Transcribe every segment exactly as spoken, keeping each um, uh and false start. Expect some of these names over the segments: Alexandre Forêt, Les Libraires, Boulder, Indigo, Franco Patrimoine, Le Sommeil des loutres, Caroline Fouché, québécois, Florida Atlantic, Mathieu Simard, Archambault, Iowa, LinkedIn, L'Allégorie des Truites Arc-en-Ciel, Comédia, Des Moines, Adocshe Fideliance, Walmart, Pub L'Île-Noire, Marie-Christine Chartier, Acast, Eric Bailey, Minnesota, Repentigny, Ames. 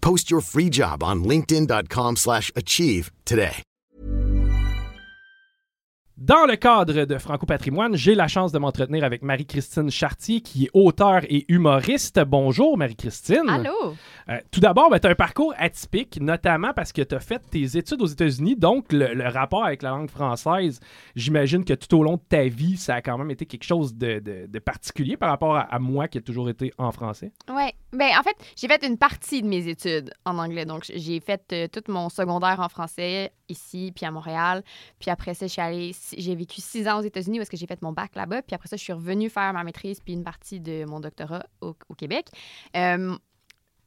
Post your free job on linkedin dot com slash achieve today. Dans le cadre de Franco Patrimoine, j'ai la chance de m'entretenir avec Marie-Christine Chartier, qui est auteure et humoriste. Bonjour Marie-Christine. Allô. Euh, tout d'abord, ben, tu as un parcours atypique, notamment parce que tu as fait tes études aux États-Unis, donc le, le rapport avec la langue française, j'imagine que tout au long de ta vie, ça a quand même été quelque chose de, de, de particulier par rapport à, à moi qui ai toujours été en français. Oui. Ben, en fait, j'ai fait une partie de mes études en anglais. Donc, j'ai fait euh, tout mon secondaire en français ici, puis à Montréal. Puis après ça, je suis allée, j'ai vécu six ans aux États-Unis parce que j'ai fait mon bac là-bas. Puis après ça, je suis revenue faire ma maîtrise puis une partie de mon doctorat au, au Québec. Euh,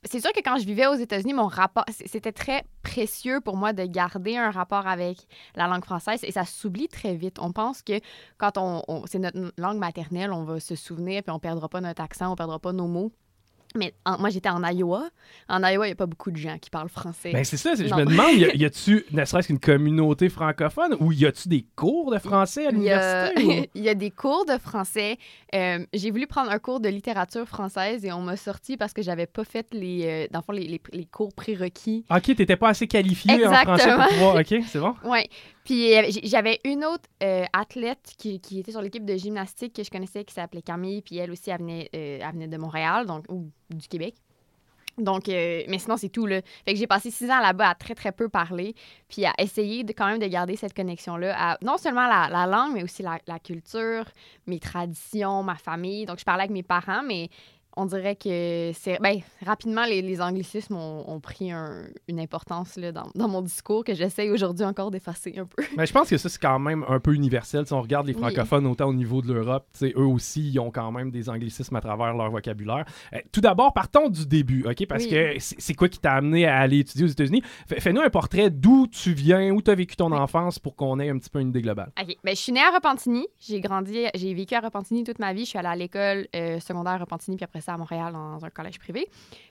c'est sûr que quand je vivais aux États-Unis, mon rapport, c'était très précieux pour moi de garder un rapport avec la langue française et ça s'oublie très vite. On pense que quand on, on c'est notre langue maternelle, on va se souvenir puis on perdra pas notre accent, on perdra pas nos mots. Mais en, moi, j'étais en Iowa. En Iowa, il n'y a pas beaucoup de gens qui parlent français. Ben c'est ça. C'est, je me demande, y, y a-tu, ne serait-ce qu'une communauté francophone, ou y a-tu des cours de français à l'université? Il y a, ou... il y a des cours de français. Euh, j'ai voulu prendre un cours de littérature française et on m'a sorti parce que je n'avais pas fait les, euh, dans le fond, les, les, les cours prérequis. OK, tu n'étais pas assez qualifiée. Exactement. En français pour pouvoir... OK, c'est bon? Oui. Puis j'avais une autre euh, athlète qui, qui était sur l'équipe de gymnastique que je connaissais qui s'appelait Camille, puis elle aussi, elle venait, euh, elle venait de Montréal, donc ou du Québec. Donc, euh, mais sinon, c'est tout, là. Fait que j'ai passé six ans là-bas à très, très peu parler, puis à essayer de, quand même de garder cette connexion-là à non seulement la, la langue, mais aussi la, la culture, mes traditions, ma famille. Donc, je parlais avec mes parents, mais... On dirait que c'est. Ben, rapidement, les, les anglicismes ont, ont pris un, une importance là, dans, dans mon discours que j'essaie aujourd'hui encore d'effacer un peu. Ben, je pense que ça, c'est quand même un peu universel. Si on regarde les francophones, oui. Autant au niveau de l'Europe, eux aussi, ils ont quand même des anglicismes à travers leur vocabulaire. Euh, tout d'abord, partons du début, OK? Parce oui. que c'est, c'est quoi qui t'a amené à aller étudier aux États-Unis? F- fais-nous un portrait d'où tu viens, où tu as vécu ton oui. enfance pour qu'on ait un petit peu une idée globale. OK. Ben, je suis née à Repentigny. J'ai grandi, j'ai vécu à Repentigny toute ma vie. Je suis allée à l'école euh, secondaire à Repentigny, puis après à Montréal dans un collège privé.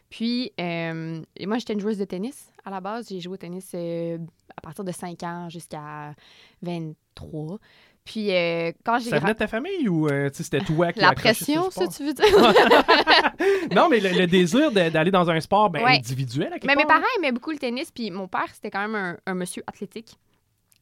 Puis, euh, et moi, j'étais une joueuse de tennis à la base. J'ai joué au tennis euh, à partir de cinq ans jusqu'à vingt-trois. Puis, euh, quand j'ai... Ça venait de ta famille ou euh, c'était toi qui... La pression, ça, tu veux dire? Non, mais le, le désir de, d'aller dans un sport ben, ouais. individuel à quelque part. Mais mes parents aimaient beaucoup le tennis. Puis, mon père, c'était quand même un, un monsieur athlétique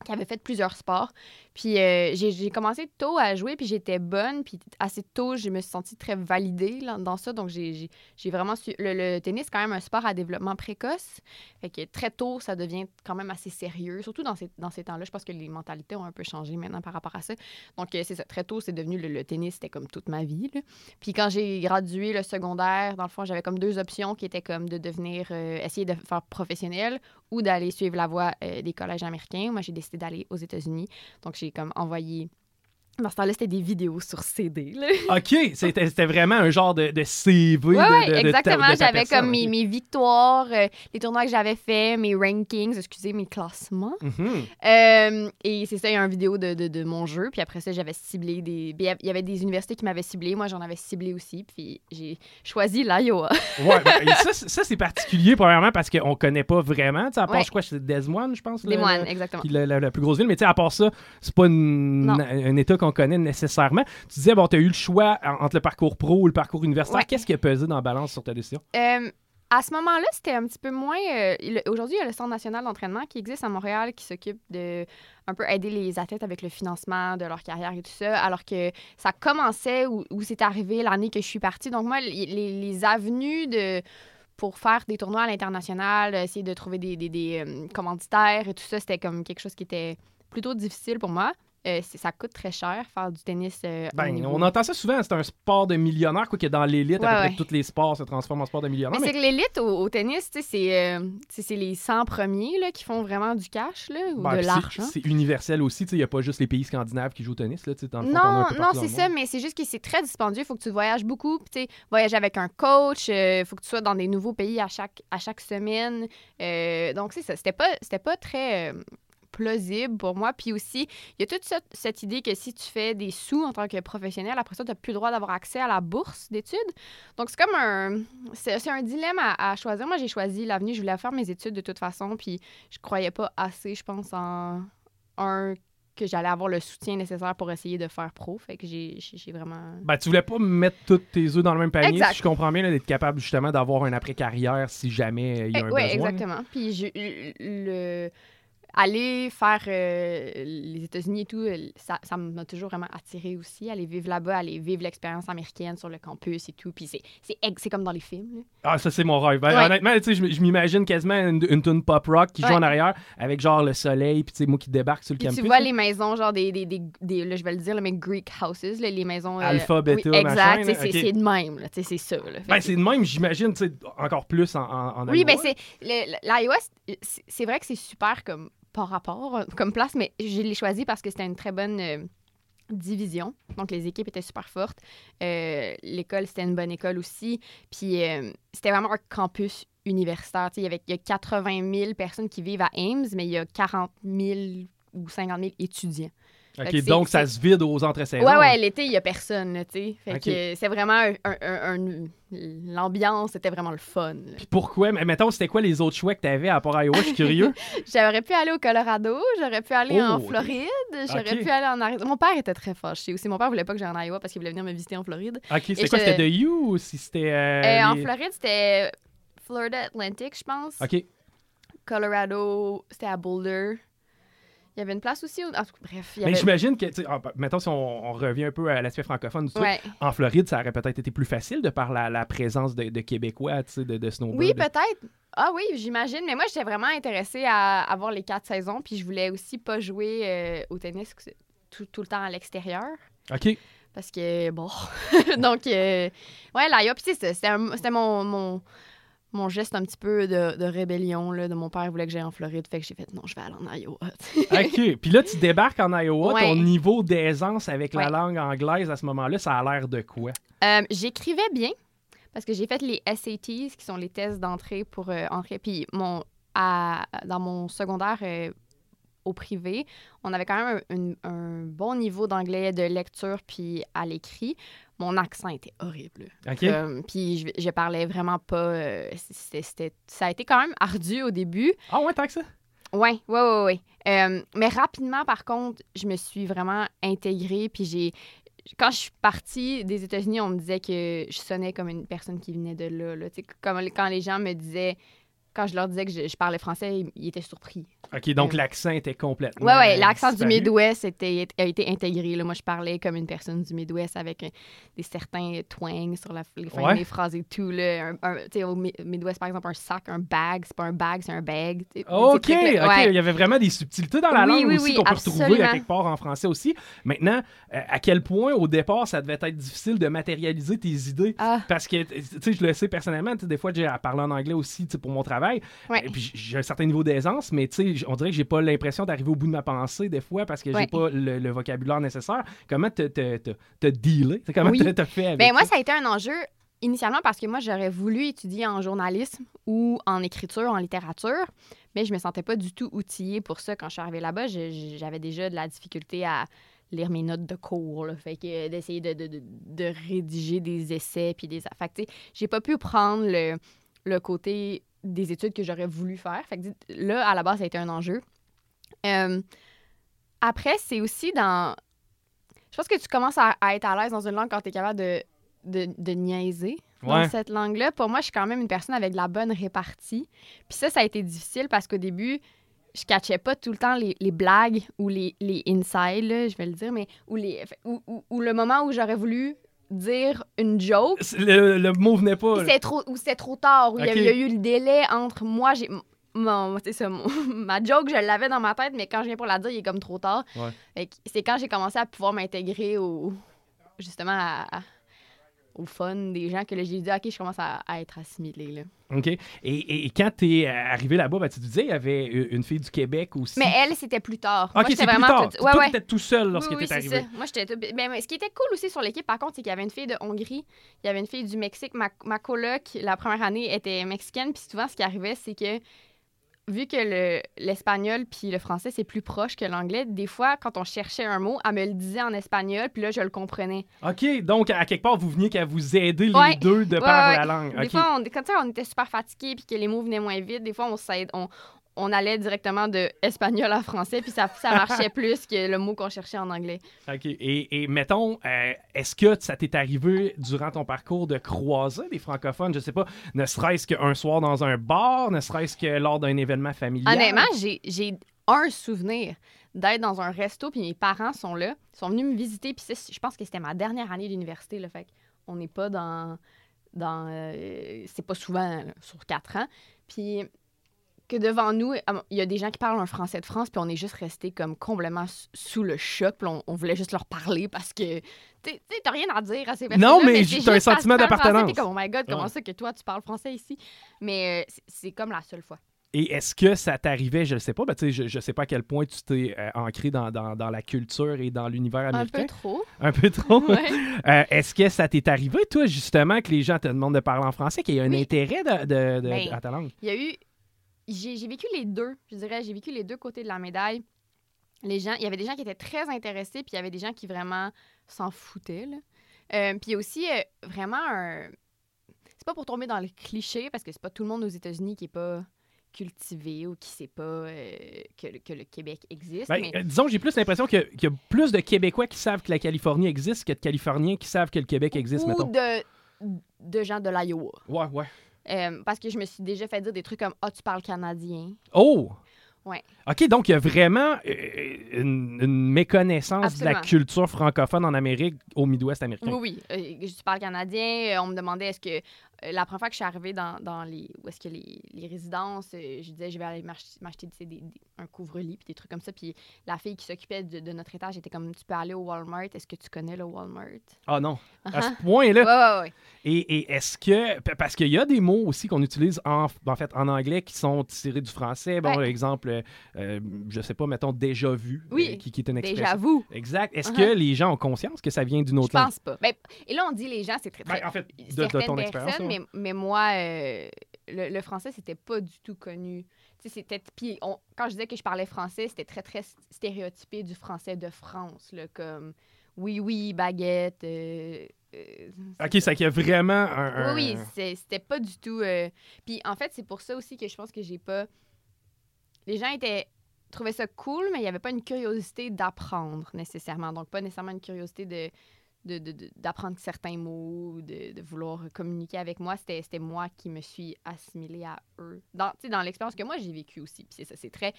qui avait fait plusieurs sports. Puis euh, j'ai, j'ai commencé tôt à jouer, puis j'étais bonne. Puis assez tôt, je me suis sentie très validée là, dans ça. Donc, j'ai, j'ai, j'ai vraiment su... Le, le tennis, c'est quand même un sport à développement précoce. Fait que très tôt, ça devient quand même assez sérieux. Surtout dans ces, dans ces temps-là, je pense que les mentalités ont un peu changé maintenant par rapport à ça. Donc, euh, c'est ça. Très tôt, c'est devenu le, le tennis. C'était comme toute ma vie, là. Puis quand j'ai gradué le secondaire, dans le fond, j'avais comme deux options qui étaient comme de devenir... Euh, essayer de faire professionnel ou d'aller suivre la voie euh, des collèges américains. Moi, j'ai décidé d'aller aux États-Unis. Donc, j'ai comme envoyé... Dans ce temps-là, c'était des vidéos sur C D. Là. OK! C'était, c'était vraiment un genre de, de C V. Oui, ouais, exactement. De ta, de ta j'avais personne. Comme mes, mes victoires, euh, les tournois que j'avais faits, mes rankings, excusez, mes classements. Mm-hmm. Euh, et c'est ça, il y a une vidéo de, de, de mon jeu. Puis après ça, j'avais ciblé des... Il y avait des universités qui m'avaient ciblé. Moi, j'en avais ciblé aussi. Puis j'ai choisi l'Iowa. Oui, ben, ça, ça, c'est particulier, premièrement, parce qu'on ne connaît pas vraiment. T'sais, à part, ouais. je crois que c'est Des Moines, je pense. Des Moines, exactement. Qui, la, la, la plus grosse ville. Mais à part ça, c'est pas une, un état qu'on connaît nécessairement. Tu disais, bon, tu as eu le choix entre le parcours pro ou le parcours universitaire. Ouais. Qu'est-ce qui a pesé dans la balance sur ta décision? Euh, à ce moment-là, c'était un petit peu moins... Euh, le, aujourd'hui, il y a le Centre national d'entraînement qui existe à Montréal, qui s'occupe de un peu aider les athlètes avec le financement de leur carrière et tout ça, alors que ça commençait ou, ou c'est arrivé l'année que je suis partie. Donc moi, les, les avenues de... pour faire des tournois à l'international, essayer de trouver des, des, des euh, commanditaires et tout ça, c'était comme quelque chose qui était plutôt difficile pour moi. Euh, ça coûte très cher faire du tennis. Euh, ben, on entend ça souvent, c'est un sport de millionnaire, quoi, qui est dans l'élite. Ouais, à peu près ouais. tous les sports se transforment en sport de millionnaire. Mais, mais... c'est que l'élite au, au tennis, c'est, euh, c'est les cent premiers là, qui font vraiment du cash là, ou ben, de l'argent. C'est, c'est universel aussi, il n'y a pas juste les pays scandinaves qui jouent au tennis. Là, dans le fond, non, non c'est ça, mais c'est juste que c'est très dispendieux. Il faut que tu voyages beaucoup, voyager avec un coach, il euh, faut que tu sois dans des nouveaux pays à chaque, à chaque semaine. Euh, donc, c'est ça, c'était pas, c'était pas très... Euh, plausible pour moi. Puis aussi, il y a toute cette, cette idée que si tu fais des sous en tant que professionnel, après ça, tu n'as plus le droit d'avoir accès à la bourse d'études. Donc, c'est comme un... C'est, c'est un dilemme à, à choisir. Moi, j'ai choisi l'avenue. Je voulais faire mes études de toute façon, puis je croyais pas assez, je pense, en un... que j'allais avoir le soutien nécessaire pour essayer de faire pro. Fait que j'ai, j'ai, j'ai vraiment... Ben, tu voulais pas mettre tous tes œufs dans le même panier. Exact. Si je comprends bien, là, d'être capable justement d'avoir un après-carrière si jamais il y a un ouais, besoin. Oui, exactement. Là. Puis je, le... aller faire euh, les États-Unis et tout, ça, ça m'a toujours vraiment attirée aussi. Aller vivre là-bas, aller vivre l'expérience américaine sur le campus et tout. Puis c'est, c'est, c'est comme dans les films. Là. Ah, ça, c'est mon rêve. Ben, ouais. Honnêtement, tu sais, je m'imagine quasiment une, une tune pop-rock qui ouais. joue en arrière avec genre le soleil, puis tu sais, moi qui débarque sur le puis campus. Tu vois là. Les maisons, genre des, des, des, des là, je vais le dire, là, mais Greek houses, là, les maisons... Euh, Alpha, bêta, oui, machin. Exact, c'est, okay. c'est de même. Là, c'est ça. Là. Ben, c'est de même, j'imagine, tu sais, encore plus en, en, en oui, Iowa. Oui, ben c'est... Le, L'Iowa, c'est, c'est vrai que c'est super comme... par rapport comme place, mais je l'ai choisi parce que c'était une très bonne euh, division. Donc, les équipes étaient super fortes. Euh, l'école, c'était une bonne école aussi. Puis, euh, c'était vraiment un campus universitaire. Il y avait, il y a quatre-vingt mille personnes qui vivent à Ames, mais il y a quarante mille ou cinquante mille étudiants. OK, c'est, donc c'est... ça se vide aux entre-saisons. Ouais, ouais, l'été, il n'y a personne, tu sais. Fait okay. que c'est vraiment un, un, un, un... L'ambiance, c'était vraiment le fun. Là. Puis pourquoi? Mais mettons, c'était quoi les autres choix que t'avais à part Iowa? Je suis curieux. J'aurais pu aller au Colorado, j'aurais pu aller oh, en Floride, okay. j'aurais pu aller en Arizona. Mon père était très fâché aussi. Mon père voulait pas que j'aille en Iowa parce qu'il voulait venir me visiter en Floride. OK, c'est Et quoi? Je... C'était de You ou si c'était... Euh, euh, les... En Floride, c'était Florida Atlantic, je pense. OK. Colorado, c'était à Boulder. Il y avait une place aussi. Où... Ah, bref. Il y avait... Mais j'imagine que, ah, mettons, si on, on revient un peu à l'aspect francophone du truc, ouais. en Floride, ça aurait peut-être été plus facile de par la, la présence de, de Québécois, tu sais, de, de snowboard. Oui, peut-être. Ah oui, j'imagine. Mais moi, j'étais vraiment intéressée à avoir les quatre saisons, puis je voulais aussi pas jouer euh, au tennis tout, tout le temps à l'extérieur. OK. Parce que, bon. Donc, euh, ouais, là, il y a. Puis, tu sais, c'était, un, c'était mon. mon... Mon geste un petit peu de, de rébellion là, de mon père voulait que j'aille en Floride, fait que j'ai fait non, je vais aller en Iowa. OK. Puis là, tu débarques en Iowa, ouais. ton niveau d'aisance avec ouais. la langue anglaise à ce moment-là, ça a l'air de quoi? Euh, j'écrivais bien parce que j'ai fait les S A Ts, qui sont les tests d'entrée pour euh, entrer. Puis mon, à, dans mon secondaire euh, au privé, on avait quand même un, un, un bon niveau d'anglais de lecture puis à l'écrit. Mon accent était horrible. Okay. Comme, puis je, je parlais vraiment pas... Euh, c'était, c'était, ça a été quand même ardu au début. Ah ouais, tant que ça? Oui, oui, oui. Ouais. Euh, mais rapidement, par contre, je me suis vraiment intégrée. Puis j'ai... Quand je suis partie des États-Unis, on me disait que je sonnais comme une personne qui venait de là. là. Comme, quand les gens me disaient... Quand je leur disais que je, je parlais français, ils, ils étaient surpris. OK, donc euh, l'accent était complètement... Oui, oui, l'accent disparu. Du Midwest était, a été intégré. Là. Moi, je parlais comme une personne du Midwest avec un, des certains twangs sur la, les fins ouais. des phrases et tout. Là. Un, un, tu sais, au Midwest, par exemple, un sac, un bag, c'est pas un bag, c'est un bag. OK, trucs, OK. Ouais. Il y avait vraiment des subtilités dans la oui, langue oui, aussi oui, qu'on oui, peut absolument. Retrouver à quelque part en français aussi. Maintenant, euh, à quel point, au départ, ça devait être difficile de matérialiser tes idées? Ah. Parce que, tu sais, je le sais personnellement, des fois, j'ai à parler en anglais aussi pour mon travail. Ouais. Et puis j'ai un certain niveau d'aisance, mais tu sais, on dirait que j'ai pas l'impression d'arriver au bout de ma pensée des fois parce que j'ai ouais. pas le, le vocabulaire nécessaire. Comment te, te, te, te dealer? Comment oui. te, te fait avec ben, moi, ça? Ça a été un enjeu initialement parce que moi, j'aurais voulu étudier en journalisme ou en écriture, en littérature, mais je me sentais pas du tout outillée pour ça quand je suis arrivée là-bas. Je, j'avais déjà de la difficulté à lire mes notes de cours, là, fait que d'essayer de, de, de, de rédiger des essais puis des... Fait que tu sais, j'ai pas pu prendre le, le côté... des études que j'aurais voulu faire. Fait que là, à la base, ça a été un enjeu. Euh, après, c'est aussi dans... Je pense que tu commences à, à être à l'aise dans une langue quand tu es capable de, de, de niaiser ouais. dans cette langue-là. Pour moi, je suis quand même une personne avec de la bonne répartie. Puis ça, ça a été difficile parce qu'au début, je catchais pas tout le temps les, les blagues ou les, les inside, là, je vais le dire, mais ou, les, ou, ou, ou le moment où j'aurais voulu dire une joke. Le, le mot venait pas. C'était trop, ou c'était trop tard, ou okay. il, il y a eu le délai entre moi, j'ai... Mon, c'est ça, mon, ma joke, je l'avais dans ma tête, mais quand je viens pour la dire, il est comme trop tard. Ouais. C'est quand j'ai commencé à pouvoir m'intégrer au justement à, à, au fun des gens que là, j'ai dit, OK, je commence à, à être assimilée. Là. OK. Et, et, et quand t'es arrivée là-bas, ben, tu te disais, il y avait une fille du Québec aussi. Mais elle, c'était plus tard. OK, Moi, j'étais c'est vraiment plus tard. Tout... Ouais, Toi, ouais. t'étais tout seul lorsque oui, oui, t'es arrivée. Moi, j'étais tout... ben, mais ce qui était cool aussi sur l'équipe, par contre, c'est qu'il y avait une fille de Hongrie, il y avait une fille du Mexique. Ma, ma coloc, la première année, était mexicaine. Puis souvent, ce qui arrivait, c'est que vu que le, l'espagnol puis le français, c'est plus proche que l'anglais, des fois, quand on cherchait un mot, elle me le disait en espagnol, puis là, je le comprenais. OK, donc, à quelque part, vous veniez qu'à vous aider les ouais, deux de ouais, par ouais. la langue. Des okay. fois, on, quand on était super fatigués puis que les mots venaient moins vite, des fois, on s'aide, on, on allait directement de espagnol à français, puis ça, ça marchait plus que le mot qu'on cherchait en anglais. OK, et, et mettons, euh, est-ce que ça t'est arrivé durant ton parcours de croiser des francophones, je sais pas, ne serait-ce qu'un soir dans un bar, ne serait-ce que lors d'un événement familial? Honnêtement, j'ai, j'ai un souvenir d'être dans un resto, puis mes parents sont là, ils sont venus me visiter, puis je pense que c'était ma dernière année d'université, là, fait qu'on n'est pas dans... dans euh, c'est pas souvent, là, sur quatre ans, puis... que devant nous, il y a des gens qui parlent un français de France, puis on est juste restés comme complètement sous le choc, puis on, on voulait juste leur parler parce que, tu sais, t'as rien à dire à ces personnes. Non, mais, mais t'as un sentiment d'appartenance. T'es comme, oh my God, comment ouais. ça que toi, tu parles français ici? Mais euh, c'est, c'est comme la seule fois. Et est-ce que ça t'arrivait, je ne sais pas, ben, je ne sais pas à quel point tu t'es euh, ancré dans, dans, dans la culture et dans l'univers américain. Un peu trop. Un peu trop. Ouais. euh, est-ce que ça t'est arrivé, toi, justement, que les gens te demandent de parler en français, qu'il y a un oui. intérêt de, de, de, ben, à ta langue? Il y a eu... J'ai, j'ai vécu les deux, je dirais, j'ai vécu les deux côtés de la médaille. Les gens, il y avait des gens qui étaient très intéressés, puis il y avait des gens qui vraiment s'en foutaient. Là. Euh, puis aussi, euh, vraiment, un... c'est pas pour tomber dans le cliché, parce que c'est pas tout le monde aux États-Unis qui est pas cultivé ou qui sait pas euh, que, que le Québec existe. Ben, mais... Disons, j'ai plus l'impression que, qu'il y a plus de Québécois qui savent que la Californie existe que de Californiens qui savent que le Québec existe, ou mettons. De, de gens de l'Iowa. Ouais, ouais. Euh, parce que je me suis déjà fait dire des trucs comme « Ah, oh, tu parles canadien. » Oh! Ouais. OK, donc il y a vraiment euh, une, une méconnaissance Absolument. de la culture francophone en Amérique, au Midwest américain. Oui, oui. Euh, tu parles canadien. On me demandait est-ce que... Euh, la première fois que je suis arrivée dans, dans les... Où est-ce que les, les résidences, euh, je disais « Je vais aller m'ach- m'acheter des, des, des, un couvre-lit, puis des trucs comme ça. » Puis la fille qui s'occupait de, de notre étage était comme « Tu peux aller au Walmart. Est-ce que tu connais le Walmart? » Ah non. Uh-huh. À ce point-là. Ouais, ouais, ouais. Et, et est-ce que... Parce qu'il y a des mots aussi qu'on utilise en, en fait en anglais qui sont tirés du français. Bon, ouais. exemple... Euh, je sais pas, mettons, déjà vu, oui, euh, qui, qui est une expression. Déjà vu. Exact. Est-ce uh-huh. que les gens ont conscience que ça vient d'une autre langue? Je pense pas. Ben, et là, on dit les gens, c'est très, très... Ben, en fait, de, de ton expérience. Mais, mais moi, euh, le, le français, c'était pas du tout connu. Tu sais, c'était... Puis on, quand je disais que je parlais français, c'était très, très stéréotypé du français de France, là, comme oui, oui, baguette. Euh, euh, OK, ça qu'il y a vraiment un... un... Oui, oui, c'était pas du tout... Euh... Puis en fait, c'est pour ça aussi que je pense que j'ai pas... Les gens étaient, trouvaient ça cool, mais il n'y avait pas une curiosité d'apprendre nécessairement. Donc, pas nécessairement une curiosité de, de, de, de, d'apprendre certains mots, de, de vouloir communiquer avec moi. C'était, c'était moi qui me suis assimilée à eux. Dans, tu sais, dans l'expérience que moi, j'ai vécue aussi. Puis c'est ça, c'est très...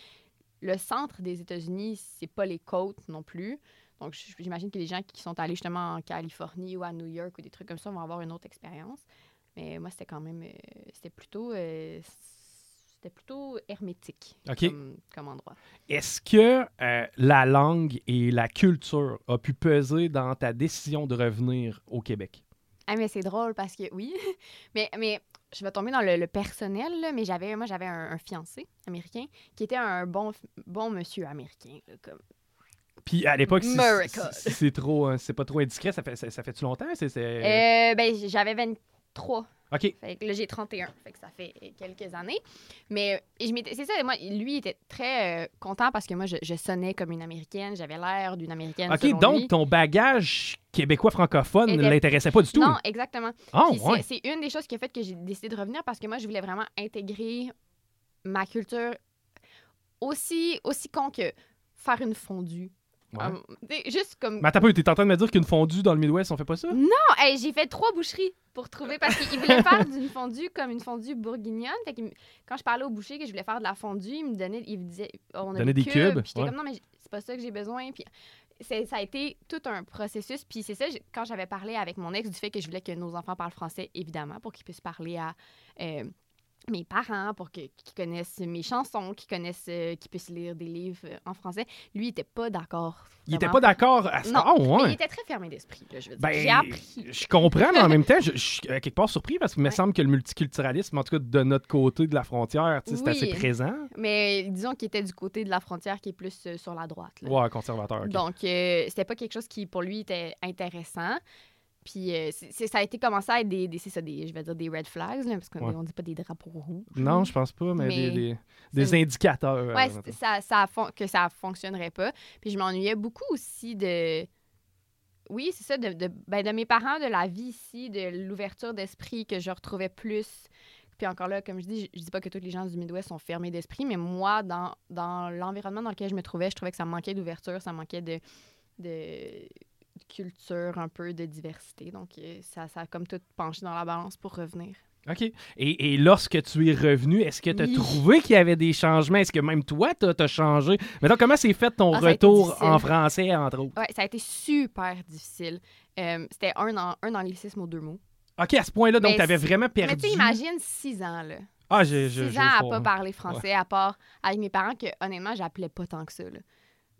Le centre des États-Unis, c'est pas les côtes non plus. Donc, j'imagine que les gens qui sont allés justement en Californie ou à New York ou des trucs comme ça vont avoir une autre expérience. Mais moi, c'était quand même... Euh, c'était plutôt... Euh, C'était plutôt hermétique okay. comme, comme endroit. Est-ce que euh, la langue et la culture a pu peser dans ta décision de revenir au Québec? Ah, mais c'est drôle parce que oui. mais, mais je vais tomber dans le, le personnel, là, mais j'avais, moi, j'avais un, un fiancé américain qui était un bon, bon monsieur américain. Là, comme... Puis à l'époque, si, si, si, c'est trop, hein, c'est pas trop indiscret, ça fait, ça, ça fait-tu longtemps? C'est, c'est... Euh, ben, j'avais vingt-trois. OK. Fait que là, j'ai trente et un. Fait que ça fait quelques années. Mais je m'étais, c'est ça, moi, lui, il était très euh, content parce que moi, je, je sonnais comme une Américaine. J'avais l'air d'une Américaine. OK, donc lui. Ton bagage québécois francophone ne l'intéressait pas du tout. Non, exactement. Oh, ouais. c'est, c'est une des choses qui a fait que j'ai décidé de revenir parce que moi, je voulais vraiment intégrer ma culture aussi, aussi con que faire une fondue. Ouais. Um, juste comme... Mais t'as pas eu, t'es en train de me dire qu'une fondue dans le Midwest, on fait pas ça? Non! Hey, j'ai fait trois boucheries pour trouver, parce qu'ils voulaient faire d'une fondue comme une fondue bourguignonne. Fait que quand je parlais au boucher que je voulais faire de la fondue, ils me donnaient, ils me disaient, oh, on a des cubes. Cubes. J'étais ouais. comme, non, mais c'est pas ça que j'ai besoin. Puis c'est, ça a été tout un processus. Puis c'est ça, quand j'avais parlé avec mon ex du fait que je voulais que nos enfants parlent français, évidemment, pour qu'ils puissent parler à euh, mes parents, pour que, qu'ils connaissent mes chansons, qu'ils, connaissent, euh, qu'ils puissent lire des livres en français, lui, il n'était pas d'accord. Il n'était pas d'accord à ça? Non, oh, ouais. Mais il était très fermé d'esprit, là, je veux dire. Ben, j'ai appris. Je comprends, mais en même temps, je, je suis à quelque part surpris parce qu'il ouais. me semble que le multiculturalisme, en tout cas de notre côté de la frontière, oui, c'est assez présent. Mais disons qu'il était du côté de la frontière qui est plus euh, sur la droite. Là. Ouais, conservateur. Okay. Donc, euh, c'était pas quelque chose qui, pour lui, était intéressant. Puis euh, c'est, ça a été commencé à être des, des, c'est ça, des, je vais dire des red flags, là, parce qu'on ouais. ne dit pas des drapeaux rouges. Non, je pense pas, mais, mais des, des, des indicateurs. Oui, euh, ça, ça fon- que ça fonctionnerait pas. Puis je m'ennuyais beaucoup aussi de... Oui, c'est ça, de, de, ben, de mes parents, de la vie ici, de l'ouverture d'esprit que je retrouvais plus. Puis encore là, comme je dis, je, je dis pas que tous les gens du Midwest sont fermés d'esprit, mais moi, dans, dans l'environnement dans lequel je me trouvais, je trouvais que ça manquait d'ouverture, ça manquait de... de... culture, un peu de diversité. Donc, ça, ça a comme tout penché dans la balance pour revenir. OK. Et, et lorsque tu es revenu, est-ce que tu as oui. trouvé qu'il y avait des changements? Est-ce que même toi, tu as changé? Maintenant, comment s'est fait ton ah, retour en français, entre autres? Oui, ça a été super difficile. Euh, c'était un, an, un anglicisme aux deux mots. OK, à ce point-là, donc tu avais vraiment perdu... Mais tu imagines six ans, là. Ah, j'ai... j'ai six j'ai ans à ne pas parler français, ouais. à part avec mes parents, que honnêtement, j'appelais pas tant que ça, là.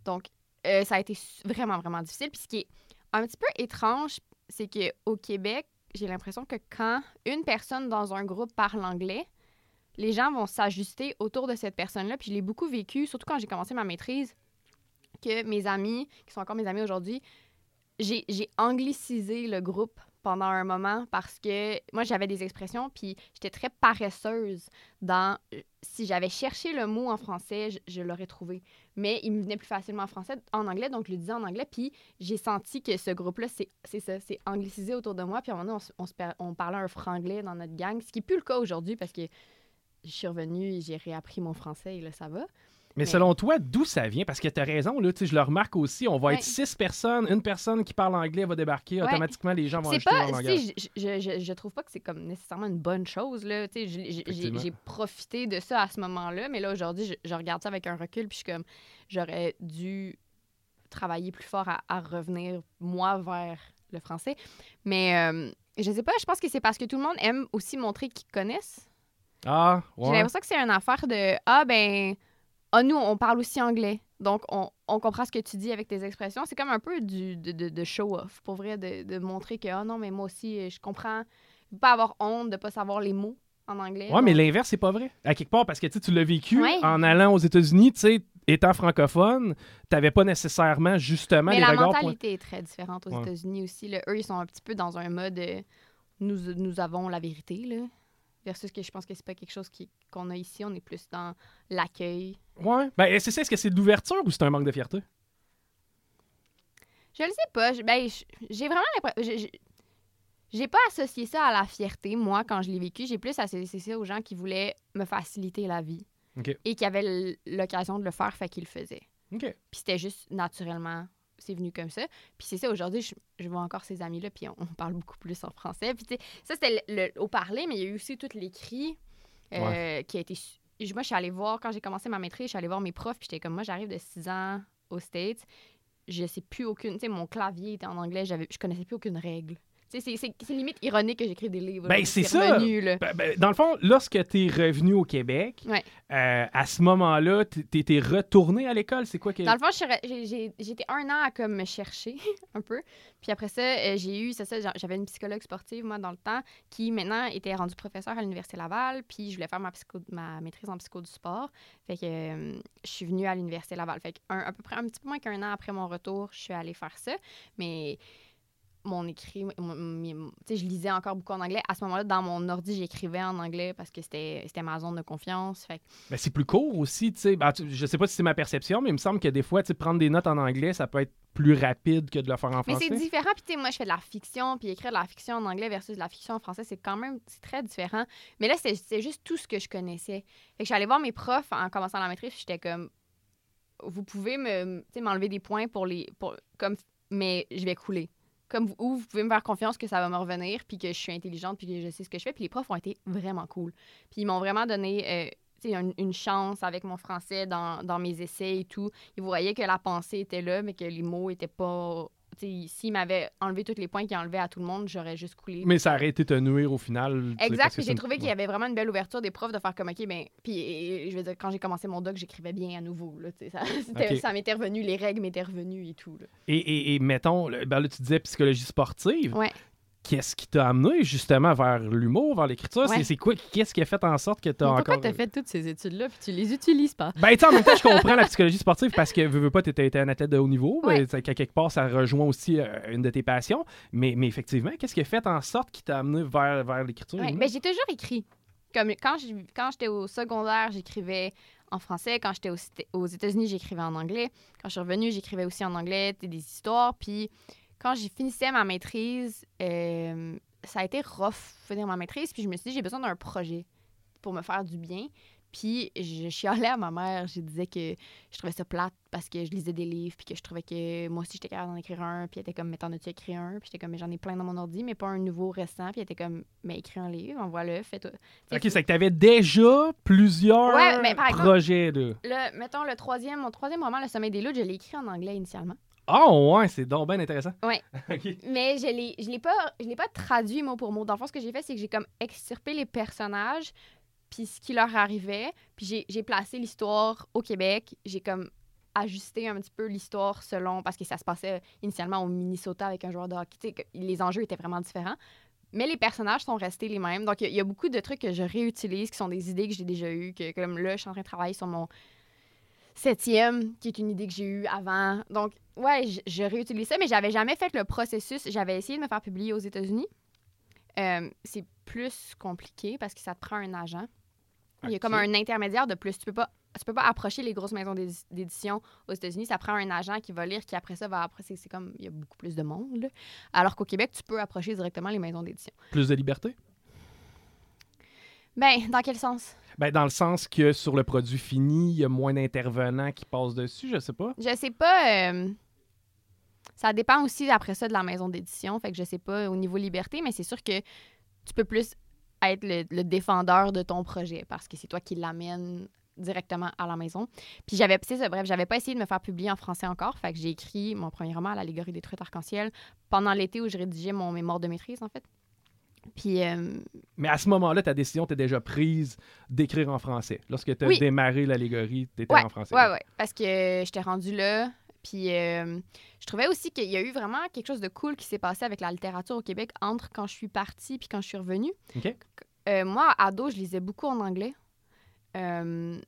Donc, euh, ça a été vraiment, vraiment difficile. Puis ce qui est un petit peu étrange, c'est qu'au Québec, j'ai l'impression que quand une personne dans un groupe parle anglais, les gens vont s'ajuster autour de cette personne-là. Puis je l'ai beaucoup vécu, surtout quand j'ai commencé ma maîtrise, que mes amis, qui sont encore mes amis aujourd'hui, j'ai, j'ai anglicisé le groupe pendant un moment parce que moi, j'avais des expressions, puis j'étais très paresseuse dans... Si j'avais cherché le mot en français, je, je l'aurais trouvé. Mais il me venait plus facilement en français, en anglais, donc je le disais en anglais. Puis j'ai senti que ce groupe-là, c'est, c'est ça, c'est anglicisé autour de moi. Puis à un moment donné, on, on, se, on parlait un franglais dans notre gang, ce qui n'est plus le cas aujourd'hui parce que je suis revenue et j'ai réappris mon français et là, ça va. Mais, mais selon toi, d'où ça vient? Parce que tu as raison, là, je le remarque aussi, on va ouais. être six personnes, une personne qui parle anglais va débarquer, ouais. automatiquement les gens vont c'est ajouter leur langage. Je, je, je trouve pas que c'est comme nécessairement une bonne chose, là. Je, je, j'ai, j'ai profité de ça à ce moment-là, mais là, aujourd'hui, je, je regarde ça avec un recul, puis je suis comme, j'aurais dû travailler plus fort à, à revenir, moi, vers le français. Mais euh, je sais pas, je pense que c'est parce que tout le monde aime aussi montrer qu'ils connaissent. Ah, ouais. J'ai l'impression que c'est une affaire de, ah, ben... Ah, nous, on parle aussi anglais, donc on, on comprend ce que tu dis avec tes expressions. C'est comme un peu du, de, de, de show-off, pour vrai, de, de montrer que, ah oh non, mais moi aussi, je comprends. Je ne peux pas avoir honte de ne pas savoir les mots en anglais. Oui, mais l'inverse, c'est pas vrai. À quelque part, parce que tu l'as vécu ouais. en allant aux États-Unis, tu sais, étant francophone, tu n'avais pas nécessairement, justement, mais les regards... Mais la mentalité point... est très différente aux ouais. États-Unis aussi. Là. Eux, ils sont un petit peu dans un mode euh, « nous, nous avons la vérité », là. Versus que je pense que c'est pas quelque chose qui, qu'on a ici. On est plus dans l'accueil. Ouais. Ben, c'est ça. Est-ce que c'est de l'ouverture ou c'est un manque de fierté? Je le sais pas. Je, ben, je, j'ai vraiment l'impression... Je, je, j'ai pas associé ça à la fierté, moi, quand je l'ai vécu. J'ai plus associé ça aux gens qui voulaient me faciliter la vie. Okay. Et qui avaient l'occasion de le faire, fait qu'ils le faisaient. Okay. Puis c'était juste naturellement... C'est venu comme ça. Puis c'est ça, aujourd'hui, je, je vois encore ces amis-là, puis on, on parle beaucoup plus en français. Puis tu sais, ça, c'était le, le, au parler, mais il y a eu aussi tout l'écrit euh, ouais. qui a été... Moi, je suis allée voir, quand j'ai commencé ma maîtrise, je suis allée voir mes profs, puis j'étais comme, moi, j'arrive de six ans aux States, je sais plus aucune... Tu sais, mon clavier était en anglais, j'avais, je connaissais plus aucune règle. C'est, c'est, c'est, c'est limite ironique que j'écris des livres. Ben, c'est ça. Revenu, là. Ben, ben, dans le fond, lorsque tu es revenu au Québec, ouais. euh, à ce moment-là, tu étais retourné à l'école. C'est quoi que... Dans le fond, j'ai, j'ai, j'étais un an à comme me chercher un peu. Puis après ça, j'ai eu, c'est ça, j'avais une psychologue sportive, moi, dans le temps, qui maintenant était rendue professeure à l'Université Laval. Puis je voulais faire ma, psycho, ma maîtrise en psycho du sport. Fait que euh, je suis venue à l'Université Laval. Fait qu'un, à peu près, un petit peu moins qu'un an après mon retour, je suis allée faire ça. Mais... Mon écrit, mon, je lisais encore beaucoup en anglais. À ce moment-là, dans mon ordi, j'écrivais en anglais parce que c'était, c'était ma zone de confiance. Fait. Ben, c'est plus court aussi. Ben, tu, je sais pas si c'est ma perception, mais il me semble que des fois, prendre des notes en anglais, ça peut être plus rapide que de le faire en mais français. Mais c'est différent. Puis moi, je fais de la fiction. Puis écrire de la fiction en anglais versus de la fiction en français, c'est quand même c'est très différent. Mais là, c'est, c'est juste tout ce que je connaissais. Fait que je suis allée voir mes profs en commençant la maîtrise. J'étais comme, vous pouvez me, m'enlever des points pour les... Pour, comme, mais je vais couler. Comme vous, ou vous pouvez me faire confiance que ça va me revenir puis que je suis intelligente puis que je sais ce que je fais. Puis les profs ont été vraiment cool. Puis ils m'ont vraiment donné... Euh, une, une chance avec mon français dans, dans mes essais et tout. Ils voyaient que la pensée était là, mais que les mots n'étaient pas... T'sais, s'il m'avait enlevé tous les points qu'il enlevait à tout le monde, j'aurais juste coulé. Mais ça aurait été te nuire au final. Exact, puis j'ai une... trouvé qu'il y avait vraiment une belle ouverture des profs de faire comme, OK, bien... Puis, je veux dire, quand j'ai commencé mon doc, j'écrivais bien à nouveau. Là, ça, okay. ça m'était revenu, les règles m'étaient revenues et tout. Là. Et, et, et mettons, ben là, tu disais psychologie sportive. Ouais. Qu'est-ce qui t'a amené justement vers l'humour, vers l'écriture? Ouais. C'est, c'est quoi? Qu'est-ce qui a fait en sorte que t'as pourquoi encore... Pourquoi t'as fait toutes ces études-là puis tu les utilises pas? Ben tu sais, en même temps, je comprends la psychologie sportive parce que, veux, veux pas, t'étais, t'étais un athlète de haut niveau. Ouais. Ben, quelque part, ça rejoint aussi euh, une de tes passions. Mais, mais effectivement, qu'est-ce qui a fait en sorte qui t'a amené vers, vers l'écriture? Ouais. Ben, j'ai toujours écrit. Comme quand, je, quand j'étais au secondaire, j'écrivais en français. Quand j'étais aux, aux États-Unis, j'écrivais en anglais. Quand je suis revenue, j'écrivais aussi en anglais des histoires. Puis... Quand j'ai finissais ma maîtrise, euh, ça a été rough finir ma maîtrise. Puis je me suis dit, j'ai besoin d'un projet pour me faire du bien. Puis je chialais à ma mère. Je disais que je trouvais ça plate parce que je lisais des livres. Puis que je trouvais que moi aussi, j'étais capable d'en écrire un. Puis elle était comme, mais t'en as-tu écrit un? Puis j'étais comme, mais j'en ai plein dans mon ordi, mais pas un nouveau récent. Puis elle était comme, mais écris un livre, envoie-le, fais-toi. T'sais, OK, c'est que t'avais déjà plusieurs ouais, mais par exemple, projets. De... Le, mettons, le troisième, mon troisième roman, Le Sommeil des loutres, je l'ai écrit en anglais initialement. Ah oh, ouais, c'est donc bien intéressant. Oui, okay. Mais je l'ai, je l'ai pas, je l'ai pas traduit mot pour mot. Dans le fond, ce que j'ai fait, c'est que j'ai comme extirpé les personnages, puis ce qui leur arrivait, puis j'ai, j'ai placé l'histoire au Québec. J'ai comme ajusté un petit peu l'histoire selon... Parce que ça se passait initialement au Minnesota avec un joueur de hockey. T'sais, les enjeux étaient vraiment différents. Mais les personnages sont restés les mêmes. Donc, il y, y a beaucoup de trucs que je réutilise, qui sont des idées que j'ai déjà eues, que comme là, je suis en train de travailler sur mon... septième, qui est une idée que j'ai eue avant. Donc, ouais, je, je réutilise ça, mais j'avais jamais fait le processus. J'avais essayé de me faire publier aux États-Unis. Euh, c'est plus compliqué parce que ça te prend un agent. Okay. Il y a comme un intermédiaire de plus. Tu peux pas, tu peux pas approcher les grosses maisons d'édition aux États-Unis. Ça prend un agent qui va lire, qui après ça va apprécier. C'est comme, il y a beaucoup plus de monde, là. Alors qu'au Québec, tu peux approcher directement les maisons d'édition. Plus de liberté? Ben, dans quel sens? Ben, dans le sens que sur le produit fini, il y a moins d'intervenants qui passent dessus, je sais pas. Je sais pas. Euh, ça dépend aussi, après ça, de la maison d'édition. Fait que je sais pas au niveau liberté, mais c'est sûr que tu peux plus être le, le défendeur de ton projet parce que c'est toi qui l'amène directement à la maison. Puis j'avais, c'est ça, bref, j'avais pas essayé de me faire publier en français encore. Fait que j'ai écrit mon premier roman, L'Allégorie des Truites Arc-en-Ciel, pendant l'été où je rédigeais mon mémoire de maîtrise, en fait. Puis, euh... Mais à ce moment-là, ta décision t'es déjà prise d'écrire en français. Lorsque tu as oui. démarré l'allégorie, t'étais ouais, en français. Oui, oui, parce que j'étais rendue là. Puis euh, je trouvais aussi qu'il y a eu vraiment quelque chose de cool qui s'est passé avec la littérature au Québec entre quand je suis partie puis quand je suis revenue. Okay. Euh, moi, ado, je lisais beaucoup en anglais. Euh,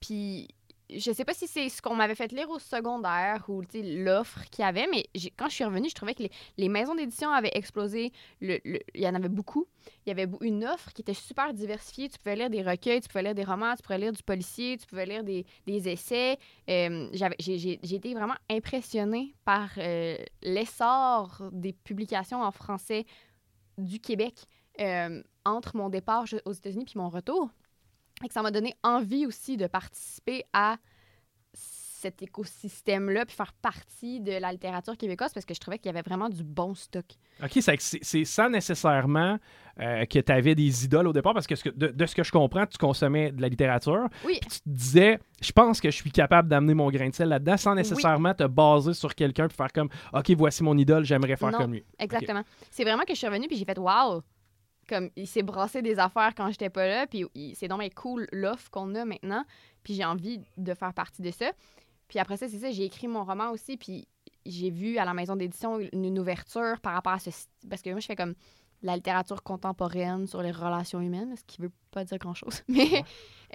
puis je sais pas si c'est ce qu'on m'avait fait lire au secondaire ou l'offre qu'il y avait, mais j'ai, quand je suis revenue, je trouvais que les, les maisons d'édition avaient explosé. Le, le, il y en avait beaucoup. Il y avait une offre qui était super diversifiée. Tu pouvais lire des recueils, tu pouvais lire des romans, tu pouvais lire du policier, tu pouvais lire des, des essais. Euh, j'avais, j'ai, j'ai, j'ai été vraiment impressionnée par euh, l'essor des publications en français du Québec euh, entre mon départ aux États-Unis puis mon retour. Et que ça m'a donné envie aussi de participer à cet écosystème-là puis faire partie de la littérature québécoise parce que je trouvais qu'il y avait vraiment du bon stock. OK, c'est, c'est sans nécessairement euh, que tu avais des idoles au départ parce que, ce que de, de ce que je comprends, tu consommais de la littérature. Oui. Tu te disais, je pense que je suis capable d'amener mon grain de sel là-dedans sans nécessairement oui. te baser sur quelqu'un puis faire comme, OK, voici mon idole, j'aimerais faire non, comme lui. Exactement. Okay. C'est vraiment que je suis revenue puis j'ai fait, waouh! Comme, il s'est brassé des affaires quand j'étais pas là, puis il, c'est donc bien cool l'offre qu'on a maintenant, puis j'ai envie de faire partie de ça. Puis après ça, c'est ça, j'ai écrit mon roman aussi, puis j'ai vu à la maison d'édition une, une ouverture par rapport à ce... Parce que moi, je fais comme la littérature contemporaine sur les relations humaines, ce qui veut pas dire grand-chose. Mais ouais.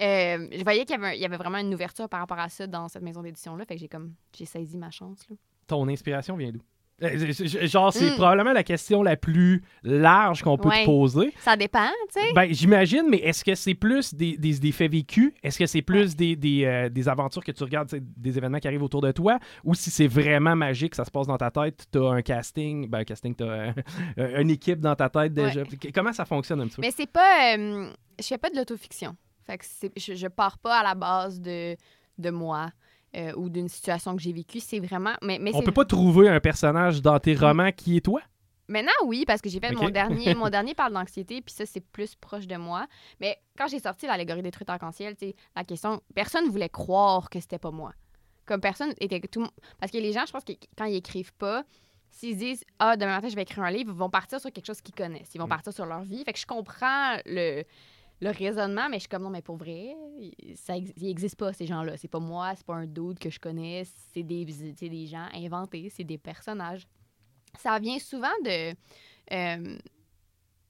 euh, je voyais qu'il y avait, il y avait vraiment une ouverture par rapport à ça dans cette maison d'édition-là, fait que j'ai comme j'ai saisi ma chance. Là. Ton inspiration vient d'où? Genre, c'est mm. probablement la question la plus large qu'on peut ouais. te poser. Ça dépend, tu sais. Ben, j'imagine, mais est-ce que c'est plus des, des, des faits vécus? Est-ce que c'est plus ouais. des, des, euh, des aventures que tu regardes, des événements qui arrivent autour de toi? Ou si c'est vraiment magique, ça se passe dans ta tête, t'as un casting, ben, un casting, t'as euh, une équipe dans ta tête déjà. Ouais. Comment ça fonctionne un petit peu? Mais c'est pas... Euh, je fais pas de l'autofiction. Fait que c'est, je, je pars pas à la base de, de moi. Euh, ou d'une situation que j'ai vécue, c'est vraiment... Mais, mais on c'est... peut pas trouver un personnage dans tes romans qui est toi? Maintenant, oui, parce que j'ai fait okay. mon dernier. Mon dernier parle d'anxiété, puis ça, c'est plus proche de moi. Mais quand j'ai sorti l'allégorie des truites arc-en-ciel, la question, personne ne voulait croire que c'était pas moi. Comme personne était. Tout, parce que les gens, je pense que quand ils écrivent pas, s'ils disent ah, demain matin, je vais écrire un livre, ils vont partir sur quelque chose qu'ils connaissent. Ils vont mm. partir sur leur vie. Fait que je comprends le, le raisonnement, mais je suis comme non, mais pour vrai, ça n'existe pas, ces gens-là. C'est pas moi, c'est pas un dude que je connais. C'est des, c'est des gens inventés, c'est des personnages. Ça vient souvent de, euh,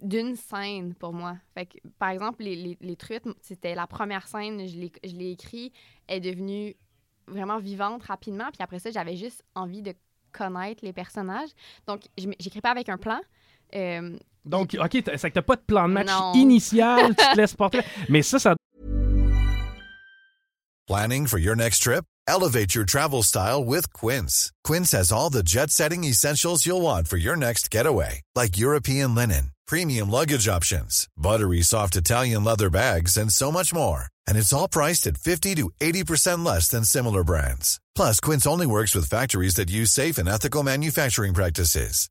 d'une scène pour moi. Fait que, par exemple, les, les, les truites, c'était la première scène, je l'ai, je l'ai écrite, elle est devenue vraiment vivante rapidement. Puis après ça, j'avais juste envie de connaître les personnages. Donc, je n'écris pas avec un plan. Euh, Donc, OK, c'est que tu n'as pas de plan de match non. initial, tu te laisses porter. Mais ça, ça... Planning for your next trip? Elevate your travel style with Quince. Quince has all the jet-setting essentials you'll want for your next getaway, like European linen, premium luggage options, buttery soft Italian leather bags, and so much more. And it's all priced at fifty to eighty percent less than similar brands. Plus, Quince only works with factories that use safe and ethical manufacturing practices.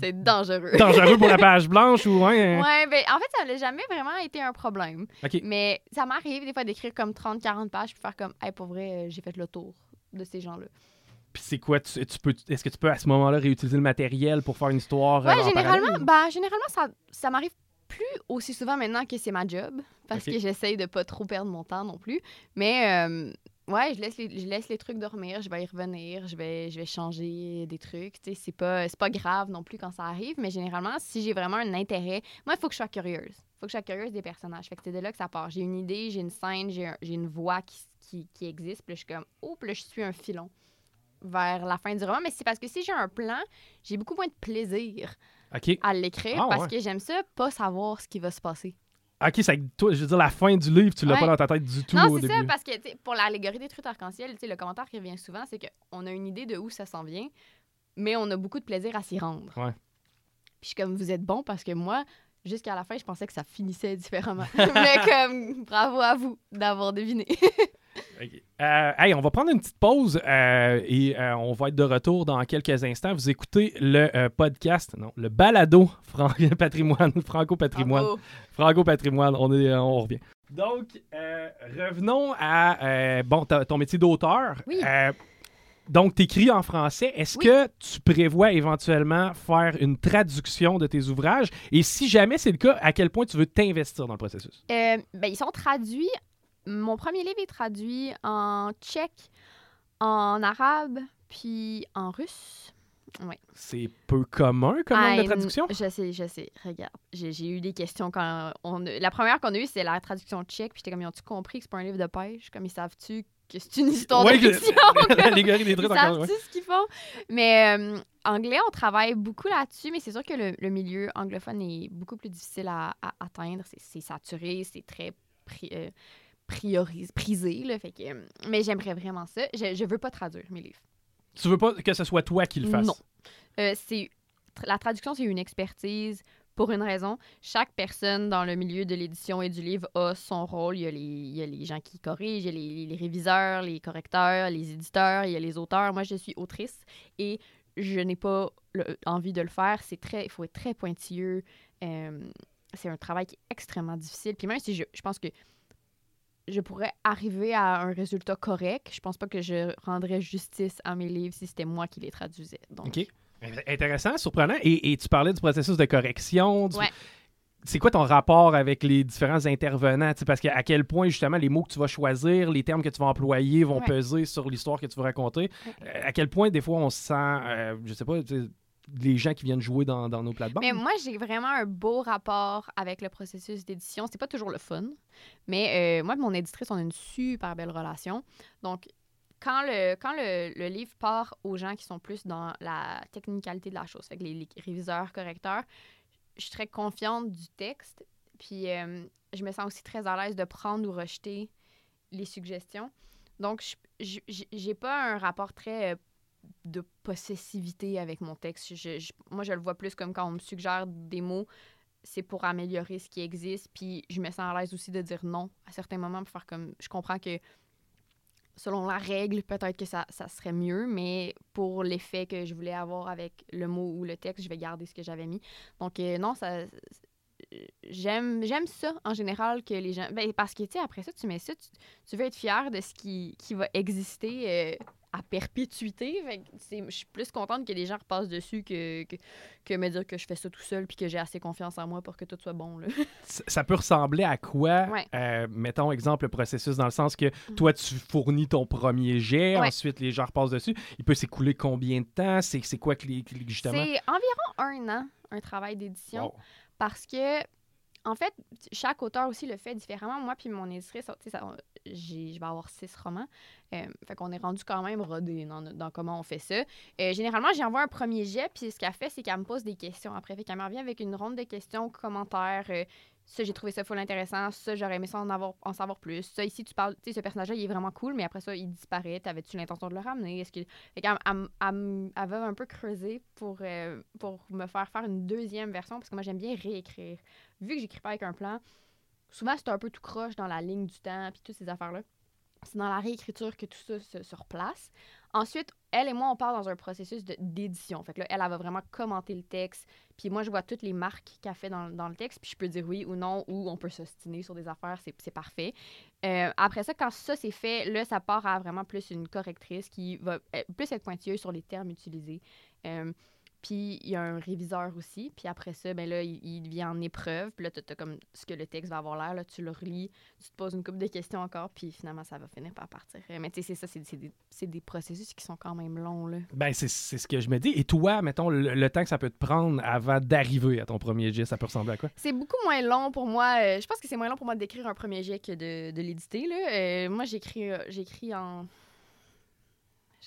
C'est dangereux. Dangereux pour la page blanche ou... Hein? Oui, ben, en fait, ça n'a jamais vraiment été un problème. Okay. Mais ça m'arrive des fois d'écrire comme trente à quarante pages puis faire comme « Hey, pour vrai, j'ai fait le tour de ces gens-là. » Puis c'est quoi? Tu, tu peux, est-ce que tu peux à ce moment-là réutiliser le matériel pour faire une histoire? Oui, généralement, ben, généralement, ça, ça m'arrive plus aussi souvent maintenant que c'est ma job parce okay. que j'essaye de pas trop perdre mon temps non plus. Mais... Euh, ouais, je laisse, les, je laisse les trucs dormir, je vais y revenir, je vais, je vais changer des trucs. Tu sais, c'est pas, c'est pas grave non plus quand ça arrive, mais généralement, si j'ai vraiment un intérêt, moi, il faut que je sois curieuse. Il faut que je sois curieuse des personnages. Fait que c'est de là que ça part. J'ai une idée, j'ai une scène, j'ai, un, j'ai une voix qui, qui, qui existe, puis là, je suis comme, oh, puis là, je suis un filon vers la fin du roman. Mais c'est parce que si j'ai un plan, j'ai beaucoup moins de plaisir okay. à l'écrire ah, parce ouais. que j'aime ça, pas savoir ce qui va se passer. OK, ça, toi, je veux dire, la fin du livre, tu l'as ouais. pas dans ta tête du tout non, au début. Non, c'est ça, parce que pour l'allégorie des truites arc-en-ciel, le commentaire qui revient souvent, c'est qu'on a une idée de où ça s'en vient, mais on a beaucoup de plaisir à s'y rendre. Ouais. Puis je suis comme, vous êtes bon, parce que moi, jusqu'à la fin, je pensais que ça finissait différemment. Mais comme, bravo à vous d'avoir deviné. Okay. Euh, hey, on va prendre une petite pause euh, et euh, on va être de retour dans quelques instants. Vous écoutez le euh, podcast, non, le balado Fran- Patrimoine, Franco Patrimoine. Bravo. Franco Patrimoine, on, est, euh, on revient. Donc, euh, revenons à euh, bon, t- ton métier d'auteur. Oui. Euh, donc, tu écris en français. Est-ce oui. que tu prévois éventuellement faire une traduction de tes ouvrages? Et si jamais c'est le cas, à quel point tu veux t'investir dans le processus? Euh, ben, ils sont traduits. Mon premier livre est traduit en tchèque, en arabe, puis en russe. Ouais. C'est peu commun comme ah, de traduction? Je sais, je sais. Regarde, j'ai, j'ai eu des questions quand on... La première qu'on a eue, c'est la traduction tchèque, puis j'étais comme, ils ont-tu compris que c'est pas un livre de pêche? Comme, ils savent-tu que c'est une histoire ouais, de fiction? L'allégorie des truites encore, ouais. Ils savent-tu ce qu'ils font? Mais euh, anglais, on travaille beaucoup là-dessus, mais c'est sûr que le, le milieu anglophone est beaucoup plus difficile à, à atteindre. C'est, c'est saturé, c'est très... Pri- euh, priorise, prisé, là, fait que, euh, mais j'aimerais vraiment ça. Je, je veux pas traduire mes livres. Tu veux pas que ce soit toi qui le fasse? Non. Euh, c'est, tra- la traduction, c'est une expertise pour une raison. Chaque personne dans le milieu de l'édition et du livre a son rôle. Il y a les, il y a les gens qui corrigent, il y a les, les réviseurs, les correcteurs, les éditeurs, il y a les auteurs. Moi, je suis autrice et je n'ai pas le, envie de le faire. C'est très, il faut être très pointilleux. Euh, c'est un travail qui est extrêmement difficile. Puis même si je, je pense que je pourrais arriver à un résultat correct. Je pense pas que je rendrais justice à mes livres si c'était moi qui les traduisais. Donc. OK. Intéressant, surprenant. Et, et tu parlais du processus de correction. Du... Ouais. C'est quoi ton rapport avec les différents intervenants? T'sais, parce qu'à quel point, justement, les mots que tu vas choisir, les termes que tu vas employer vont ouais. peser sur l'histoire que tu veux raconter. Okay. À quel point, des fois, on se sent, euh, je sais pas... les gens qui viennent jouer dans, dans nos plates-bandes. Mais moi, j'ai vraiment un beau rapport avec le processus d'édition. C'est pas toujours le fun, mais euh, moi et mon éditrice, on a une super belle relation. Donc, quand le, quand le, le livre part aux gens qui sont plus dans la technicalité de la chose, fait que les, les réviseurs, correcteurs, je suis très confiante du texte, puis euh, je me sens aussi très à l'aise de prendre ou rejeter les suggestions. Donc, je, je, j'ai pas un rapport très... Euh, de possessivité avec mon texte. Je, je, moi, je le vois plus comme quand on me suggère des mots, c'est pour améliorer ce qui existe, puis je me sens à l'aise aussi de dire non à certains moments pour faire comme... Je comprends que, selon la règle, peut-être que ça, ça serait mieux, mais pour l'effet que je voulais avoir avec le mot ou le texte, je vais garder ce que j'avais mis. Donc, euh, non, ça... J'aime, j'aime ça, en général, que les gens... Ben, parce que, tu sais, après ça, tu mets ça, tu, tu veux être fière de ce qui, qui va exister... Euh, à perpétuité. Je suis plus contente que les gens repassent dessus que, que, que me dire que je fais ça tout seul puis que j'ai assez confiance en moi pour que tout soit bon. Là. ça, ça peut ressembler à quoi? Ouais. Euh, mettons, exemple, le processus dans le sens que mmh. toi, tu fournis ton premier jet, ouais. ensuite les gens repassent dessus. Il peut s'écouler combien de temps? C'est, c'est quoi que les, justement? C'est environ un an, un travail d'édition. Oh. Parce que en fait, chaque auteur aussi le fait différemment. Moi puis mon éditrice, ça, j'ai, je vais avoir six romans. Euh, fait qu'on est rendu quand même rodé dans, dans comment on fait ça. Euh, généralement, j'envoie un premier jet, puis ce qu'elle fait, c'est qu'elle me pose des questions après. Fait qu'elle me revient avec une ronde de questions, commentaires. Euh, ça, j'ai trouvé ça full intéressant. Ça, j'aurais aimé ça en, avoir, en savoir plus. Ça, ici, tu parles... Tu sais, ce personnage-là, il est vraiment cool, mais après ça, il disparaît. T'avais-tu l'intention de le ramener? Est-ce que... Fait qu'elle elle, elle, elle veut un peu creuser pour, euh, pour me faire faire une deuxième version, parce que moi, j'aime bien réécrire. Vu que j'écris pas avec un plan, souvent, c'est un peu tout croche dans la ligne du temps puis toutes ces affaires-là. C'est dans la réécriture que tout ça se, se replace. Ensuite, elle et moi, on part dans un processus de, d'édition. Fait que là, elle, elle va vraiment commenter le texte. Puis moi, je vois toutes les marques qu'elle fait dans, dans le texte. Puis je peux dire oui ou non, ou on peut s'ostiner sur des affaires. C'est, c'est parfait. Euh, après ça, quand ça, c'est fait, là, ça part à vraiment plus une correctrice qui va plus être pointilleuse sur les termes utilisés. Euh, Puis, il y a un réviseur aussi. Puis après ça, ben là, il, il devient en épreuve. Puis là, tu as comme ce que le texte va avoir l'air. Là, tu le relis, tu te poses une couple de questions encore. Puis finalement, ça va finir par partir. Mais tu sais, c'est ça, c'est, c'est, des, c'est des processus qui sont quand même longs, là. Ben, c'est, c'est ce que je me dis. Et toi, mettons, le, le temps que ça peut te prendre avant d'arriver à ton premier jet, ça peut ressembler à quoi? C'est beaucoup moins long pour moi. Euh, je pense que c'est moins long pour moi d'écrire un premier jet que de, de l'éditer, là. Euh, moi, j'écris, j'écris en...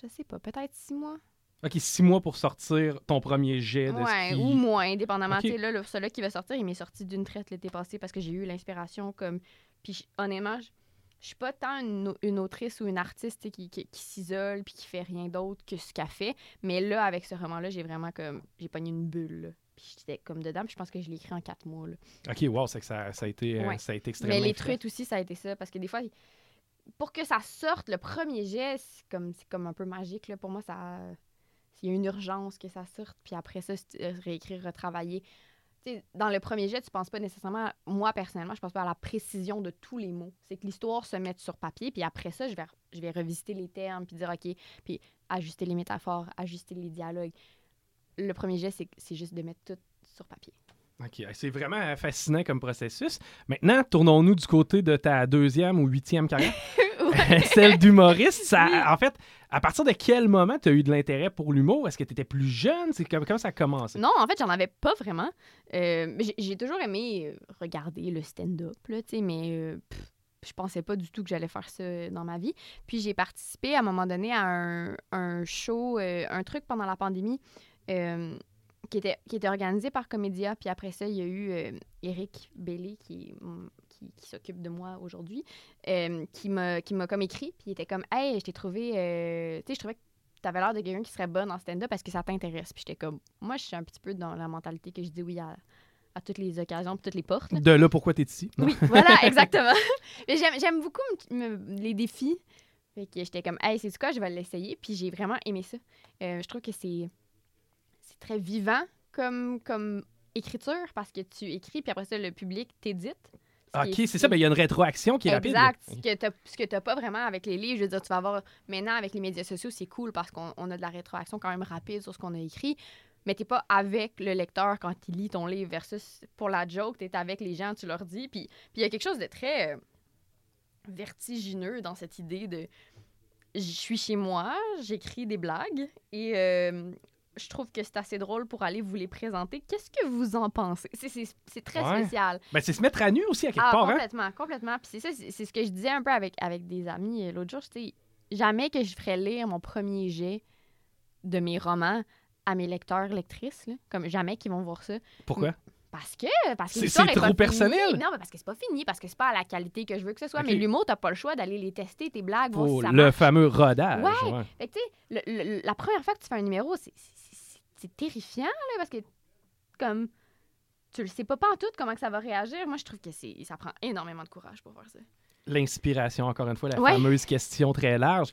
Je sais pas, peut-être six mois. OK, six mois pour sortir ton premier jet de ouais, ski. Ou moins, indépendamment. Okay. Là, le, celui-là qui va sortir, il m'est sorti d'une traite l'été passé parce que j'ai eu l'inspiration comme... Puis honnêtement, je suis pas tant une, une autrice ou une artiste qui, qui, qui s'isole puis qui fait rien d'autre que ce qu'elle fait. Mais là, avec ce roman-là, j'ai vraiment comme... J'ai pogné une bulle, là. Puis j'étais comme dedans, puis je pense que je l'ai écrit en quatre mois, là. OK, wow, c'est que ça, ça, a, été, ouais. ça a été extrêmement... Mais les truites aussi, ça a été ça, parce que des fois... Pour que ça sorte, le premier jet, c'est comme, c'est comme un peu magique, là. Pour moi, ça... Il y a une urgence que ça sorte, puis après ça, réécrire, retravailler. T'sais, dans le premier jet, tu penses pas nécessairement... À... Moi, personnellement, je pense pas à la précision de tous les mots. C'est que l'histoire se mette sur papier, puis après ça, je vais, je vais revisiter les termes, puis dire OK, puis ajuster les métaphores, ajuster les dialogues. Le premier jet, c'est, c'est juste de mettre tout sur papier. OK. C'est vraiment fascinant comme processus. Maintenant, tournons-nous du côté de ta deuxième ou huitième carrière. Celle d'humoriste. Ça, en fait, à partir de quel moment tu as eu de l'intérêt pour l'humour? Est-ce que tu étais plus jeune? C'est comme, comment ça a commencé? Non, en fait, j'en avais pas vraiment. Euh, j'ai, j'ai toujours aimé regarder le stand-up, là, tu sais, mais euh, pff, je pensais pas du tout que j'allais faire ça dans ma vie. Puis j'ai participé à un moment donné à un, un show, euh, un truc pendant la pandémie euh, qui, était, qui était organisé par Comédia. Puis après ça, il y a eu euh, Eric Bailey qui... Qui, qui s'occupe de moi aujourd'hui, euh, qui, m'a, qui m'a comme écrit, puis il était comme « Hey, je t'ai trouvé... Euh, tu sais, je trouvais que t'avais l'air de quelqu'un qui serait bonne en stand-up parce que ça t'intéresse. » Puis j'étais comme... Moi, je suis un petit peu dans la mentalité que je dis oui à, à toutes les occasions, toutes les portes. De là, pourquoi t'es ici? Oui, voilà, exactement. Mais j'aime, j'aime beaucoup me, me, les défis. Fait que j'étais comme « Hey, c'est du quoi? Je vais l'essayer. » Puis j'ai vraiment aimé ça. Euh, je trouve que c'est, c'est très vivant comme, comme écriture parce que tu écris, puis après ça, le public t'édite. Ce OK, est... c'est ça, mais ben, il y a une rétroaction qui est exact, rapide. Exact. Ce que tu n'as pas vraiment avec les livres, je veux dire, tu vas avoir... Maintenant, avec les médias sociaux, c'est cool parce qu'on on a de la rétroaction quand même rapide sur ce qu'on a écrit, mais tu n'es pas avec le lecteur quand il lit ton livre versus pour la joke, tu es avec les gens, tu leur dis. Puis il y a quelque chose de très euh, vertigineux dans cette idée de « je suis chez moi, j'écris des blagues et... Euh, je trouve que c'est assez drôle pour aller vous les présenter. Qu'est-ce que vous en pensez? C'est, c'est, c'est très ouais. spécial. Ben, c'est se mettre à nu aussi, à quelque ah, part. Complètement, hein? complètement. Puis c'est ça, c'est, c'est ce que je disais un peu avec, avec des amis l'autre jour. C'était jamais que je ferais lire mon premier jet de mes romans à mes lecteurs, lectrices. Là. Comme jamais qu'ils vont voir ça. Pourquoi? Parce que parce que c'est, c'est trop personnel. Finie. Non, mais parce que c'est pas fini, parce que c'est pas à la qualité que je veux que ce soit. Okay. Mais l'humour, t'as pas le choix d'aller les tester, tes blagues. Oh, voir si ça le marche. Fameux rodage. Ouais. ouais. Fait que tu sais, la première fois que tu fais un numéro, c'est, c'est, c'est, c'est terrifiant, là, parce que comme tu le sais pas pantoute comment que ça va réagir. Moi, je trouve que c'est, ça prend énormément de courage pour faire ça. L'inspiration, encore une fois, la ouais. fameuse question très large.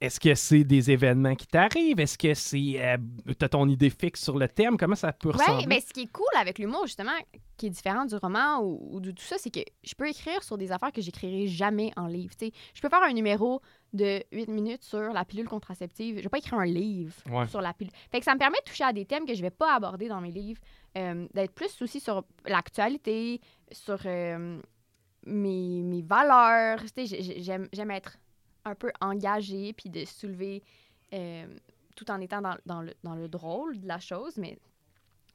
Est-ce que c'est des événements qui t'arrivent? Est-ce que c'est euh, t'as ton idée fixe sur le thème? Comment ça peut ressembler? Oui, mais ce qui est cool avec l'humour, justement, qui est différent du roman ou, ou de tout ça, c'est que je peux écrire sur des affaires que j'écrirai jamais en livre. T'sais, je peux faire un numéro de huit minutes sur la pilule contraceptive. Je vais pas écrire un livre ouais. sur la pilule. Fait que ça me permet de toucher à des thèmes que je vais pas aborder dans mes livres, euh, d'être plus aussi sur l'actualité, sur euh, mes, mes valeurs. J'aime, j'aime être... un peu engagé, puis de soulever euh, tout en étant dans, dans, le, dans le drôle de la chose. Mais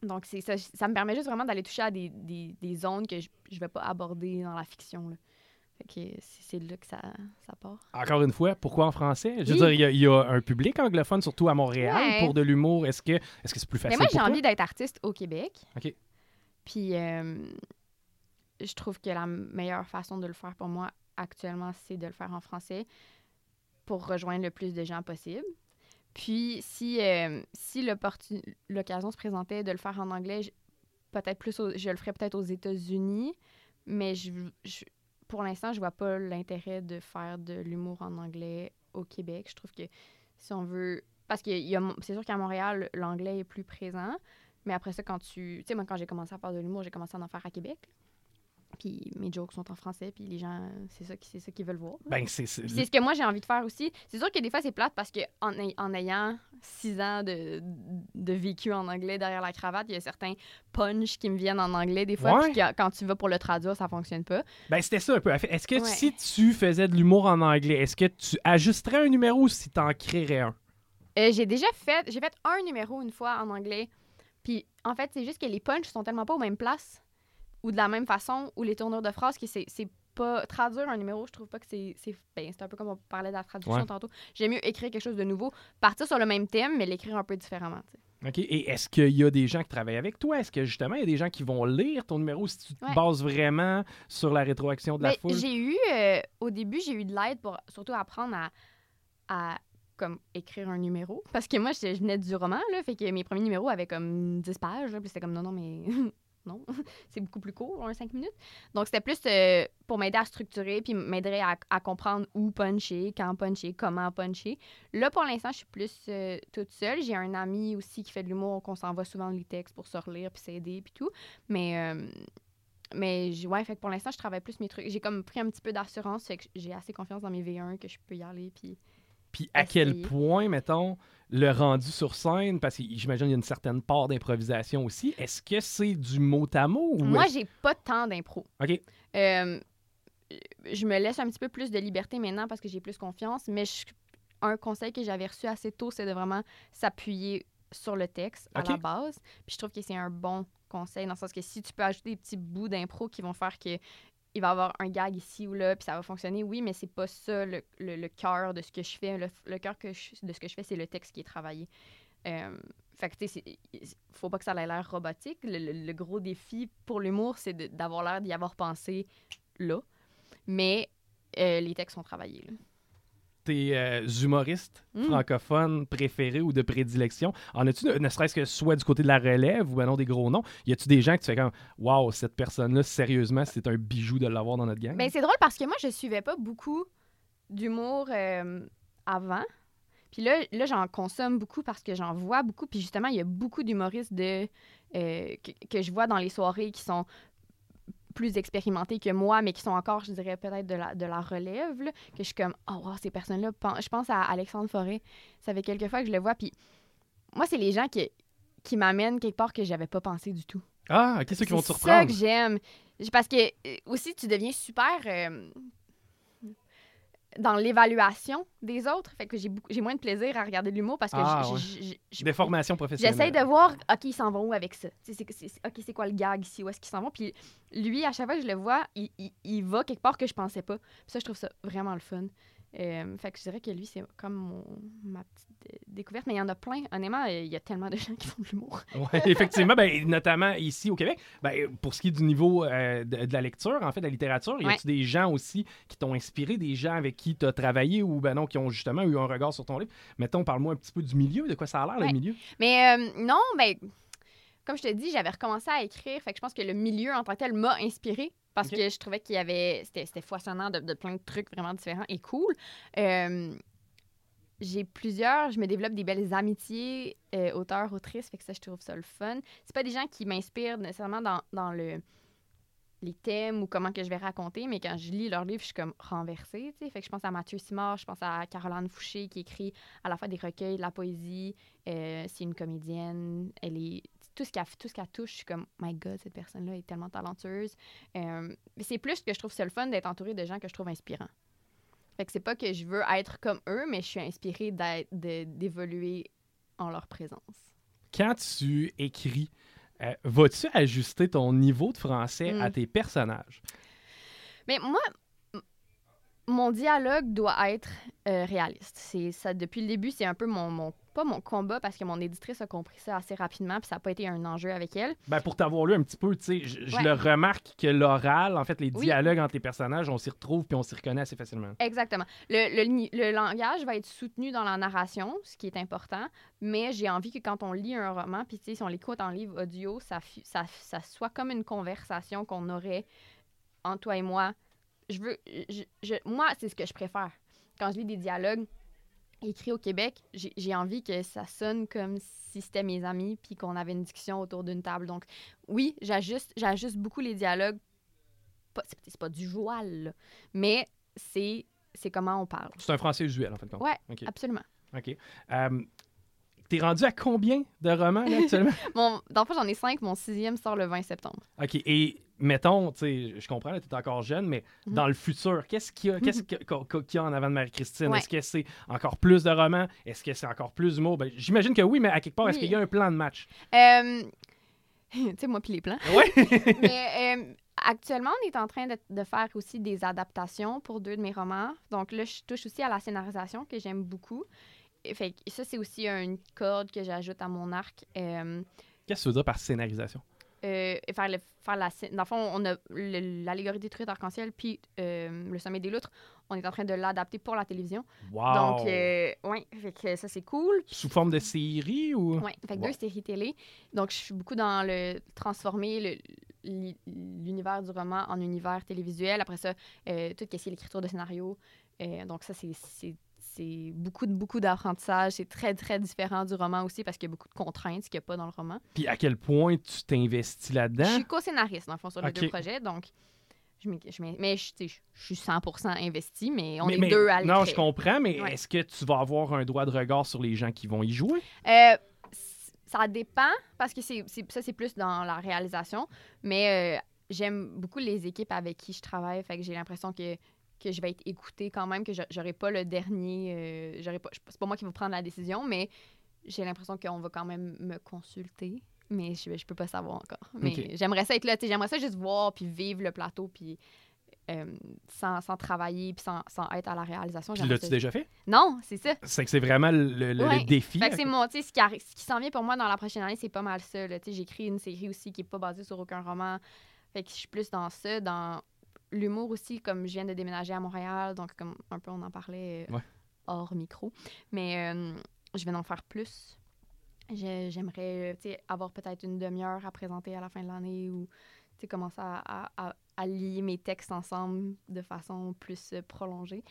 donc, c'est ça, ça me permet juste vraiment d'aller toucher à des, des, des zones que je ne vais pas aborder dans la fiction. Là. Fait que c'est, c'est là que ça, ça part. Encore une fois, pourquoi en français? Je veux oui. dire, il y, y a un public anglophone, surtout à Montréal, ouais. pour de l'humour. Est-ce que, est-ce que c'est plus facile pour toi? Mais moi, j'ai envie d'être artiste au Québec. OK. Puis, euh, je trouve que la meilleure façon de le faire pour moi actuellement, c'est de le faire en français, pour rejoindre le plus de gens possible. Puis, si, euh, si l'occasion se présentait de le faire en anglais, je, peut-être plus au, je le ferais peut-être aux États-Unis, mais je, je, pour l'instant, je vois pas l'intérêt de faire de l'humour en anglais au Québec. Je trouve que si on veut... Parce que y a, c'est sûr qu'à Montréal, l'anglais est plus présent, mais après ça, quand tu... Tu sais, moi, quand j'ai commencé à faire de l'humour, j'ai commencé à en faire à Québec. Puis mes jokes sont en français, puis les gens, c'est ça, c'est ça qu'ils veulent voir. Ben, c'est, c'est... c'est ce que moi, j'ai envie de faire aussi. C'est sûr que des fois, c'est plate parce qu'en en ayant six ans de, de vécu en anglais derrière la cravate, il y a certains punch qui me viennent en anglais des fois, puis quand tu vas pour le traduire, ça fonctionne pas. Ben, c'était ça un peu. Est-ce que ouais. si tu faisais de l'humour en anglais, est-ce que tu ajusterais un numéro ou si tu en créerais un? Euh, j'ai déjà fait... J'ai fait un numéro une fois en anglais, puis en fait, c'est juste que les punchs sont tellement pas aux mêmes places ou de la même façon, ou les tournures de phrases, qui c'est, c'est pas... Traduire un numéro, je trouve pas que c'est... c'est ben, c'est un peu comme on parlait de la traduction ouais. tantôt. J'aime mieux écrire quelque chose de nouveau, partir sur le même thème, mais l'écrire un peu différemment, tu sais. OK. Et est-ce qu'il y a des gens qui travaillent avec toi? Est-ce que, justement, il y a des gens qui vont lire ton numéro si tu te ouais. bases vraiment sur la rétroaction de mais la foule? J'ai eu... Euh, au début, j'ai eu de l'aide pour surtout apprendre à... à comme écrire un numéro. Parce que moi, je, je venais du roman, là, fait que mes premiers numéros avaient comme dix pages, là, puis c'était comme non, non, mais... Non, c'est beaucoup plus court, un cinq minutes. Donc, c'était plus euh, pour m'aider à structurer puis m'aider à, à comprendre où puncher, quand puncher, comment puncher. Là, pour l'instant, je suis plus euh, toute seule. J'ai un ami aussi qui fait de l'humour, qu'on s'envoie souvent les textes pour se relire puis s'aider puis tout. Mais, euh, mais ouais, fait que pour l'instant, je travaille plus mes trucs. J'ai comme pris un petit peu d'assurance, fait que j'ai assez confiance dans mes V un que je peux y aller puis... Puis à essayer. Quel point, mettons, le rendu sur scène, parce que j'imagine qu'il y a une certaine part d'improvisation aussi, est-ce que c'est du mot à mot? Ou moi, est-ce... j'ai pas tant d'impro. OK. Euh, je me laisse un petit peu plus de liberté maintenant parce que j'ai plus confiance, mais je... un conseil que j'avais reçu assez tôt, c'est de vraiment s'appuyer sur le texte à okay. la base. Puis je trouve que c'est un bon conseil, dans le sens que si tu peux ajouter des petits bouts d'impro qui vont faire que... il va y avoir un gag ici ou là, puis ça va fonctionner. Oui, mais c'est pas ça le, le, le cœur de ce que je fais. Le, le cœur que je, de ce que je fais, c'est le texte qui est travaillé. Euh, fait que, tu sais, faut pas que ça ait l'air robotique. Le, le, le gros défi pour l'humour, c'est de, d'avoir l'air d'y avoir pensé là. Mais euh, les textes sont travaillés, là. Tes euh, humoristes mmh. francophones préférés ou de prédilection, en as-tu, ne, ne serait-ce que soit du côté de la relève ou ben non des gros noms, y a-tu des gens que tu fais comme waouh, cette personne-là, sérieusement, c'est un bijou de l'avoir dans notre gang? Ben, c'est drôle parce que moi, je suivais pas beaucoup d'humour euh, avant. Puis là, là, j'en consomme beaucoup parce que j'en vois beaucoup. Puis justement, il y a beaucoup d'humoristes de, euh, que, que je vois dans les soirées qui sont plus expérimentés que moi, mais qui sont encore, je dirais, peut-être de la, de la relève, là, que je suis comme, oh, wow, ces personnes-là, pen... je pense à Alexandre Forêt. Ça fait quelques fois que je le vois, puis moi, c'est les gens qui, qui m'amènent quelque part que j'avais pas pensé du tout. Ah, qu'est-ce qui vont te surprendre? C'est ça que j'aime. Parce que, aussi, tu deviens super... Euh... dans l'évaluation des autres. Fait que j'ai, beaucoup, j'ai moins de plaisir à regarder de l'humour parce que ah, j'ai, ouais. j'ai, j'ai, des formations professionnelles. J'essaie de voir, OK, ils s'en vont où avec ça? C'est, c'est, c'est, OK, c'est quoi le gag ici? Où est-ce qu'ils s'en vont? Puis lui, à chaque fois que je le vois, il, il, il va quelque part que je pensais pas. Puis ça, je trouve ça vraiment le fun. Euh, fait que je dirais que lui, c'est comme mon, ma petite découverte. Mais il y en a plein. Honnêtement, il y a tellement de gens qui font de l'humour. Oui, effectivement. Ben, notamment ici au Québec. Ben, pour ce qui est du niveau euh, de, de la lecture, en fait, de la littérature, ouais. y a-tu des gens aussi qui t'ont inspiré, des gens avec qui tu as travaillé ou ben non, qui ont justement eu un regard sur ton livre? Mettons, parle-moi un petit peu du milieu, de quoi ça a l'air, ouais. le milieu. Mais euh, non, ben comme je te dis, j'avais recommencé à écrire. Fait que je pense que le milieu en tant que tel m'a inspiré. Parce okay. que je trouvais qu'il y avait... C'était, c'était foisonnant de, de plein de trucs vraiment différents et cool. Euh, j'ai plusieurs... Je me développe des belles amitiés euh, auteurs, autrices. Fait que ça, je trouve ça le fun. C'est pas des gens qui m'inspirent nécessairement dans, dans le, les thèmes ou comment que je vais raconter, mais quand je lis leurs livres, je suis comme renversée. T'sais. Fait que je pense à Mathieu Simard, je pense à Caroline Fouché qui écrit à la fois des recueils, de la poésie. Euh, c'est une comédienne. Elle est... Tout ce, qu'elle, tout ce qu'elle touche, je suis comme « My God, cette personne-là est tellement talentueuse. Euh, » C'est plus que je trouve c'est le fun d'être entourée de gens que je trouve inspirants. Fait que c'est pas que je veux être comme eux, mais je suis inspirée d'être, de, d'évoluer en leur présence. Quand tu écris, euh, vas-tu ajuster ton niveau de français mmh. à tes personnages? Mais moi... Mon dialogue doit être euh, réaliste. C'est ça, depuis le début, c'est un peu mon, mon... Pas mon combat, parce que mon éditrice a compris ça assez rapidement, puis ça n'a pas été un enjeu avec elle. Ben pour t'avoir lu un petit peu, tu sais, je, je ouais. le remarque que l'oral, en fait, les dialogues oui. entre les personnages, on s'y retrouve puis on s'y reconnaît assez facilement. Exactement. Le, le, le langage va être soutenu dans la narration, ce qui est important, mais j'ai envie que quand on lit un roman, puis tu sais, si on l'écoute en livre audio, ça, ça, ça soit comme une conversation qu'on aurait entre toi et moi. Je veux, je, je, moi, c'est ce que je préfère. Quand je lis des dialogues écrits au Québec, j'ai, j'ai envie que ça sonne comme si c'était mes amis puis qu'on avait une discussion autour d'une table. Donc, oui, j'ajuste, j'ajuste beaucoup les dialogues. Pas, c'est, c'est pas du joual, là, mais c'est, c'est comment on parle. C'est un français usuel, en fait. Oui, okay. absolument. OK. Um... T'es rendu à combien de romans, là, actuellement? Mon, dans le fond, j'en ai cinq. Mon sixième sort le vingt septembre. OK. Et mettons, tu sais, je comprends, là, t'es encore jeune, mais mm-hmm. dans le futur, qu'est-ce qu'il y a, qu'est-ce qu'il y a en avant de Marie-Christine? Ouais. Est-ce que c'est encore plus de romans? Est-ce que c'est encore plus d'humour? Ben, j'imagine que oui, mais à quelque part, oui. est-ce qu'il y a un plan de match? Euh, tu sais, moi puis les plans. Oui! mais... Euh... Actuellement, on est en train de, de faire aussi des adaptations pour deux de mes romans. Donc là, je touche aussi à la scénarisation que j'aime beaucoup. Et fait, ça, c'est aussi une corde que j'ajoute à mon arc. Euh, Qu'est-ce que tu veux dire par scénarisation? Euh, faire le, faire la, dans le fond, on a le, l'allégorie des truites arc-en-ciel puis euh, le sommeil des loutres. On est en train de l'adapter pour la télévision. Wow! Donc, euh, oui, ça, c'est cool. Sous forme de série ou? Oui, wow. deux séries télé. Donc, je suis beaucoup dans le transformer le... l'univers du roman en univers télévisuel. Après ça, euh, tout ce qui est l'écriture de scénario. Euh, donc ça, c'est, c'est, c'est beaucoup, beaucoup d'apprentissage. C'est très, très différent du roman aussi parce qu'il y a beaucoup de contraintes, ce qu'il n'y a pas dans le roman. Puis à quel point tu t'investis là-dedans? Je suis co-scénariste, dans le fond, sur les okay. deux projets. Donc, je, je, mais je, je, je suis cent pour cent investie, mais on mais, est mais, deux à l'écrire. Non, je comprends, mais ouais. est-ce que tu vas avoir un droit de regard sur les gens qui vont y jouer? Euh, Ça dépend, parce que c'est, c'est, ça, c'est plus dans la réalisation. Mais euh, j'aime beaucoup les équipes avec qui je travaille. Fait que j'ai l'impression que, que je vais être écoutée quand même, que je, j'aurai pas le dernier... Euh, j'aurai pas, c'est pas moi qui vais prendre la décision, mais j'ai l'impression qu'on va quand même me consulter. Mais je, je peux pas savoir encore. Mais okay. j'aimerais ça être là. J'aimerais ça juste voir puis vivre le plateau puis... Euh, sans, sans travailler puis sans, sans être à la réalisation. Puis l'as-tu ça... déjà fait? Non, c'est ça. C'est que c'est vraiment le, le, ouais. le défi. Fait que c'est mon, ce, qui arri- ce qui s'en vient pour moi dans la prochaine année, c'est pas mal ça. Là. J'écris une série aussi qui n'est pas basée sur aucun roman. Fait que je suis plus dans ça, dans l'humour aussi, comme je viens de déménager à Montréal, donc comme un peu on en parlait euh, ouais. hors micro. Mais euh, je vais en faire plus. Je, j'aimerais avoir peut-être une demi-heure à présenter à la fin de l'année ou commencer à... à, à à lier mes textes ensemble de façon plus prolongée.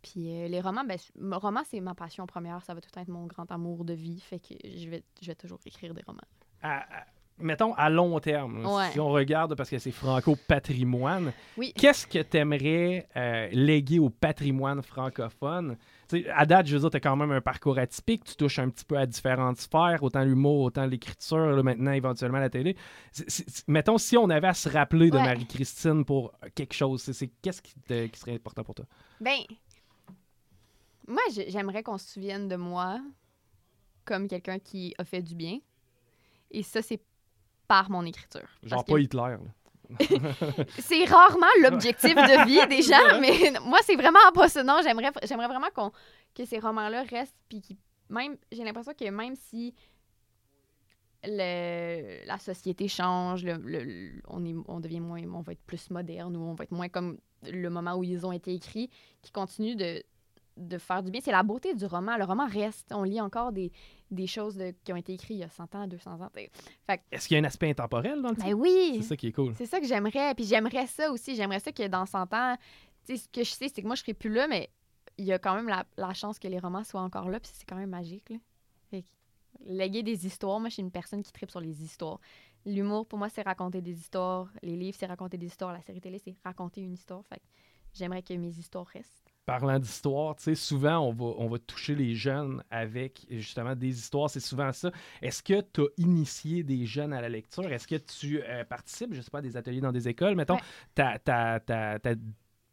Puis euh, les romans, ben, romans, c'est ma passion première. Ça va tout être mon grand amour de vie. Fait que je vais, je vais toujours écrire des romans. À, à, mettons, à long terme, ouais. si on regarde, parce que c'est Franco Patrimoine, oui. qu'est-ce que t'aimerais euh, léguer au patrimoine francophone? T'sais, à date, je veux dire, t'as quand même un parcours atypique. Tu touches un petit peu à différentes sphères, autant l'humour, autant l'écriture, là, maintenant, éventuellement, la télé. C'est, c'est, mettons, si on avait à se rappeler de ouais. Marie-Christine pour quelque chose, c'est, c'est qu'est-ce qui, te, qui serait important pour toi? Ben, moi, j'aimerais qu'on se souvienne de moi comme quelqu'un qui a fait du bien. Et ça, c'est par mon écriture. Genre pas que... Hitler, là. C'est rarement l'objectif de vie des gens, mais moi, c'est vraiment pas ça. Non, j'aimerais, j'aimerais vraiment qu'on, que ces romans-là restent. Puis qui, même, j'ai l'impression que même si le, la société change, le, le, on, est, on devient moins, on va être plus moderne ou on va être moins comme le moment où ils ont été écrits, qui continue de, de faire du bien. C'est la beauté du roman. Le roman reste. On lit encore des... des choses de, qui ont été écrites il y a cent ans, deux cents ans. Fait que, est-ce qu'il y a un aspect intemporel dans le film? Ben oui! C'est ça qui est cool. C'est ça que j'aimerais. Puis j'aimerais ça aussi. J'aimerais ça que dans cent ans, tu sais, ce que je sais, c'est que moi, je serai plus là, mais il y a quand même la, la chance que les romans soient encore là, puis c'est quand même magique, là. Fait que, léguer des histoires. Moi, je suis une personne qui tripe sur les histoires. L'humour, pour moi, c'est raconter des histoires. Les livres, c'est raconter des histoires. La série télé, c'est raconter une histoire. Fait que j'aimerais que mes histoires restent. Parlant d'histoire, tu sais, souvent, on va, on va toucher les jeunes avec, justement, des histoires. C'est souvent ça. Est-ce que tu as initié des jeunes à la lecture? Est-ce que tu euh, participes, je sais pas, à des ateliers dans des écoles? Mettons, ouais. ta, ta, ta, ta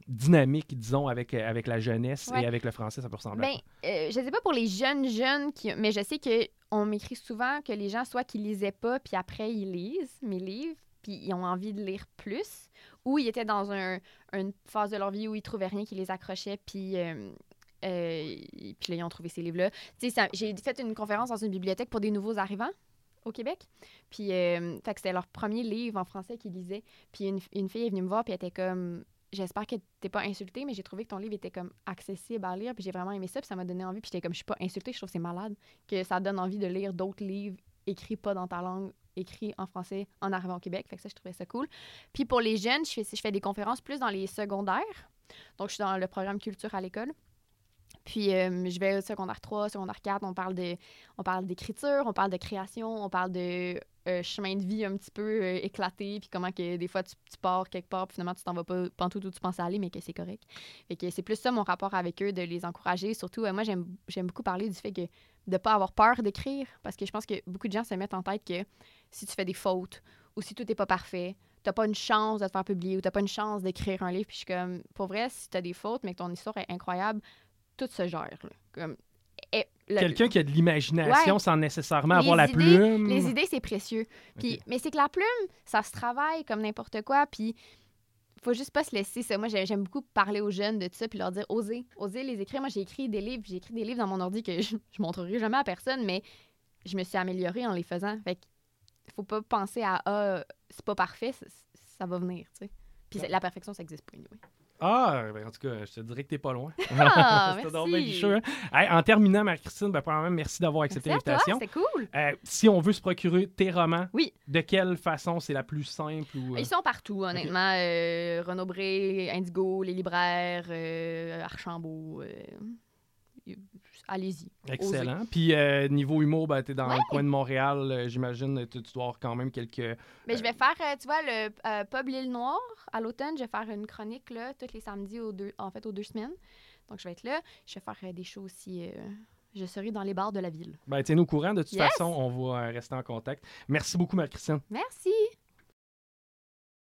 dynamique, disons, avec, avec la jeunesse ouais. et avec le français, ça peut ressembler ben, à quoi? Euh, je sais pas pour les jeunes jeunes, qui, mais je sais qu'on m'écrit souvent que les gens, soit qu'ils lisaient pas, puis après, ils lisent mes livres, puis ils ont envie de lire plus. Ou ils étaient dans un, une phase de leur vie où ils trouvaient rien qui les accrochait, puis, euh, euh, puis là, ils ont trouvé ces livres-là. Tu sais, ça, j'ai fait une conférence dans une bibliothèque pour des nouveaux arrivants au Québec, puis euh, fait que c'était leur premier livre en français qu'ils lisaient. Puis une, une fille est venue me voir, puis elle était comme, j'espère que t'es pas insultée, mais j'ai trouvé que ton livre était comme accessible à lire, puis j'ai vraiment aimé ça, puis ça m'a donné envie, puis j'étais comme, je suis pas insultée, je trouve que c'est malade, que ça donne envie de lire d'autres livres écrits pas dans ta langue, écrit en français en arrivant au Québec. Fait que ça, je trouvais ça cool. Puis pour les jeunes, je fais, je fais des conférences plus dans les secondaires. Donc, je suis dans le programme culture à l'école. Puis, euh, je vais au secondaire trois, secondaire quatre. On parle, de, on parle d'écriture, on parle de création, on parle de euh, chemin de vie un petit peu euh, éclaté, puis comment que des fois, tu, tu pars quelque part, puis finalement, tu t'en vas pas pantoute où tu penses aller, mais que c'est correct. Fait que c'est plus ça, mon rapport avec eux, de les encourager. Surtout, euh, moi, j'aime, j'aime beaucoup parler du fait que de ne pas avoir peur d'écrire, parce que je pense que beaucoup de gens se mettent en tête que si tu fais des fautes ou si tout n'est pas parfait, tu n'as pas une chance de te faire publier ou tu n'as pas une chance d'écrire un livre. Puis je suis comme, pour vrai, si tu as des fautes, mais que ton histoire est incroyable, tout se gère. Comme, et, le, Quelqu'un qui a de l'imagination ouais, sans nécessairement avoir la idées, plume. Les idées, c'est précieux. Puis, okay. Mais c'est que la plume, ça se travaille comme n'importe quoi. Puis faut juste pas se laisser ça. Moi, j'aime beaucoup parler aux jeunes de tout ça puis leur dire osez, osez les écrire. Moi, j'ai écrit des livres, j'ai écrit des livres dans mon ordi que je, je montrerai jamais à personne, mais je me suis améliorée en les faisant. Fait qu'il faut pas penser à ah, c'est pas parfait, ça, ça va venir, tu sais. Puis ouais. La perfection, ça existe pas, anyway. Ah, ben en tout cas, je te dirais que t'es pas loin. Ah, c'était donc bien bicheux, hein? Hey, en terminant, Marie-Christine, ben, premièrement, merci d'avoir accepté merci l'invitation. Toi, c'est cool. Euh, si on veut se procurer tes romans, oui. De quelle façon c'est la plus simple? Ou, euh... Ils sont partout, honnêtement. Okay. Euh, Renaud-Bray, Indigo, Les Libraires, euh, Archambault. Euh... Allez-y. Excellent. Osez. Puis euh, niveau humour, ben, t'es dans ouais. Le coin de Montréal, euh, j'imagine, tu, tu dois avoir quand même quelques... Euh... Mais je vais faire, euh, tu vois, le euh, Pub L'Île-Noire, à l'automne, je vais faire une chronique, là, tous les samedis, aux deux, en fait, aux deux semaines. Donc, je vais être là. Je vais faire euh, des shows aussi... Euh... Je serai dans les bars de la ville. Ben, tiens-nous au courant. De toute yes. façon, on va rester en contact. Merci beaucoup, Marie-Christine. Merci.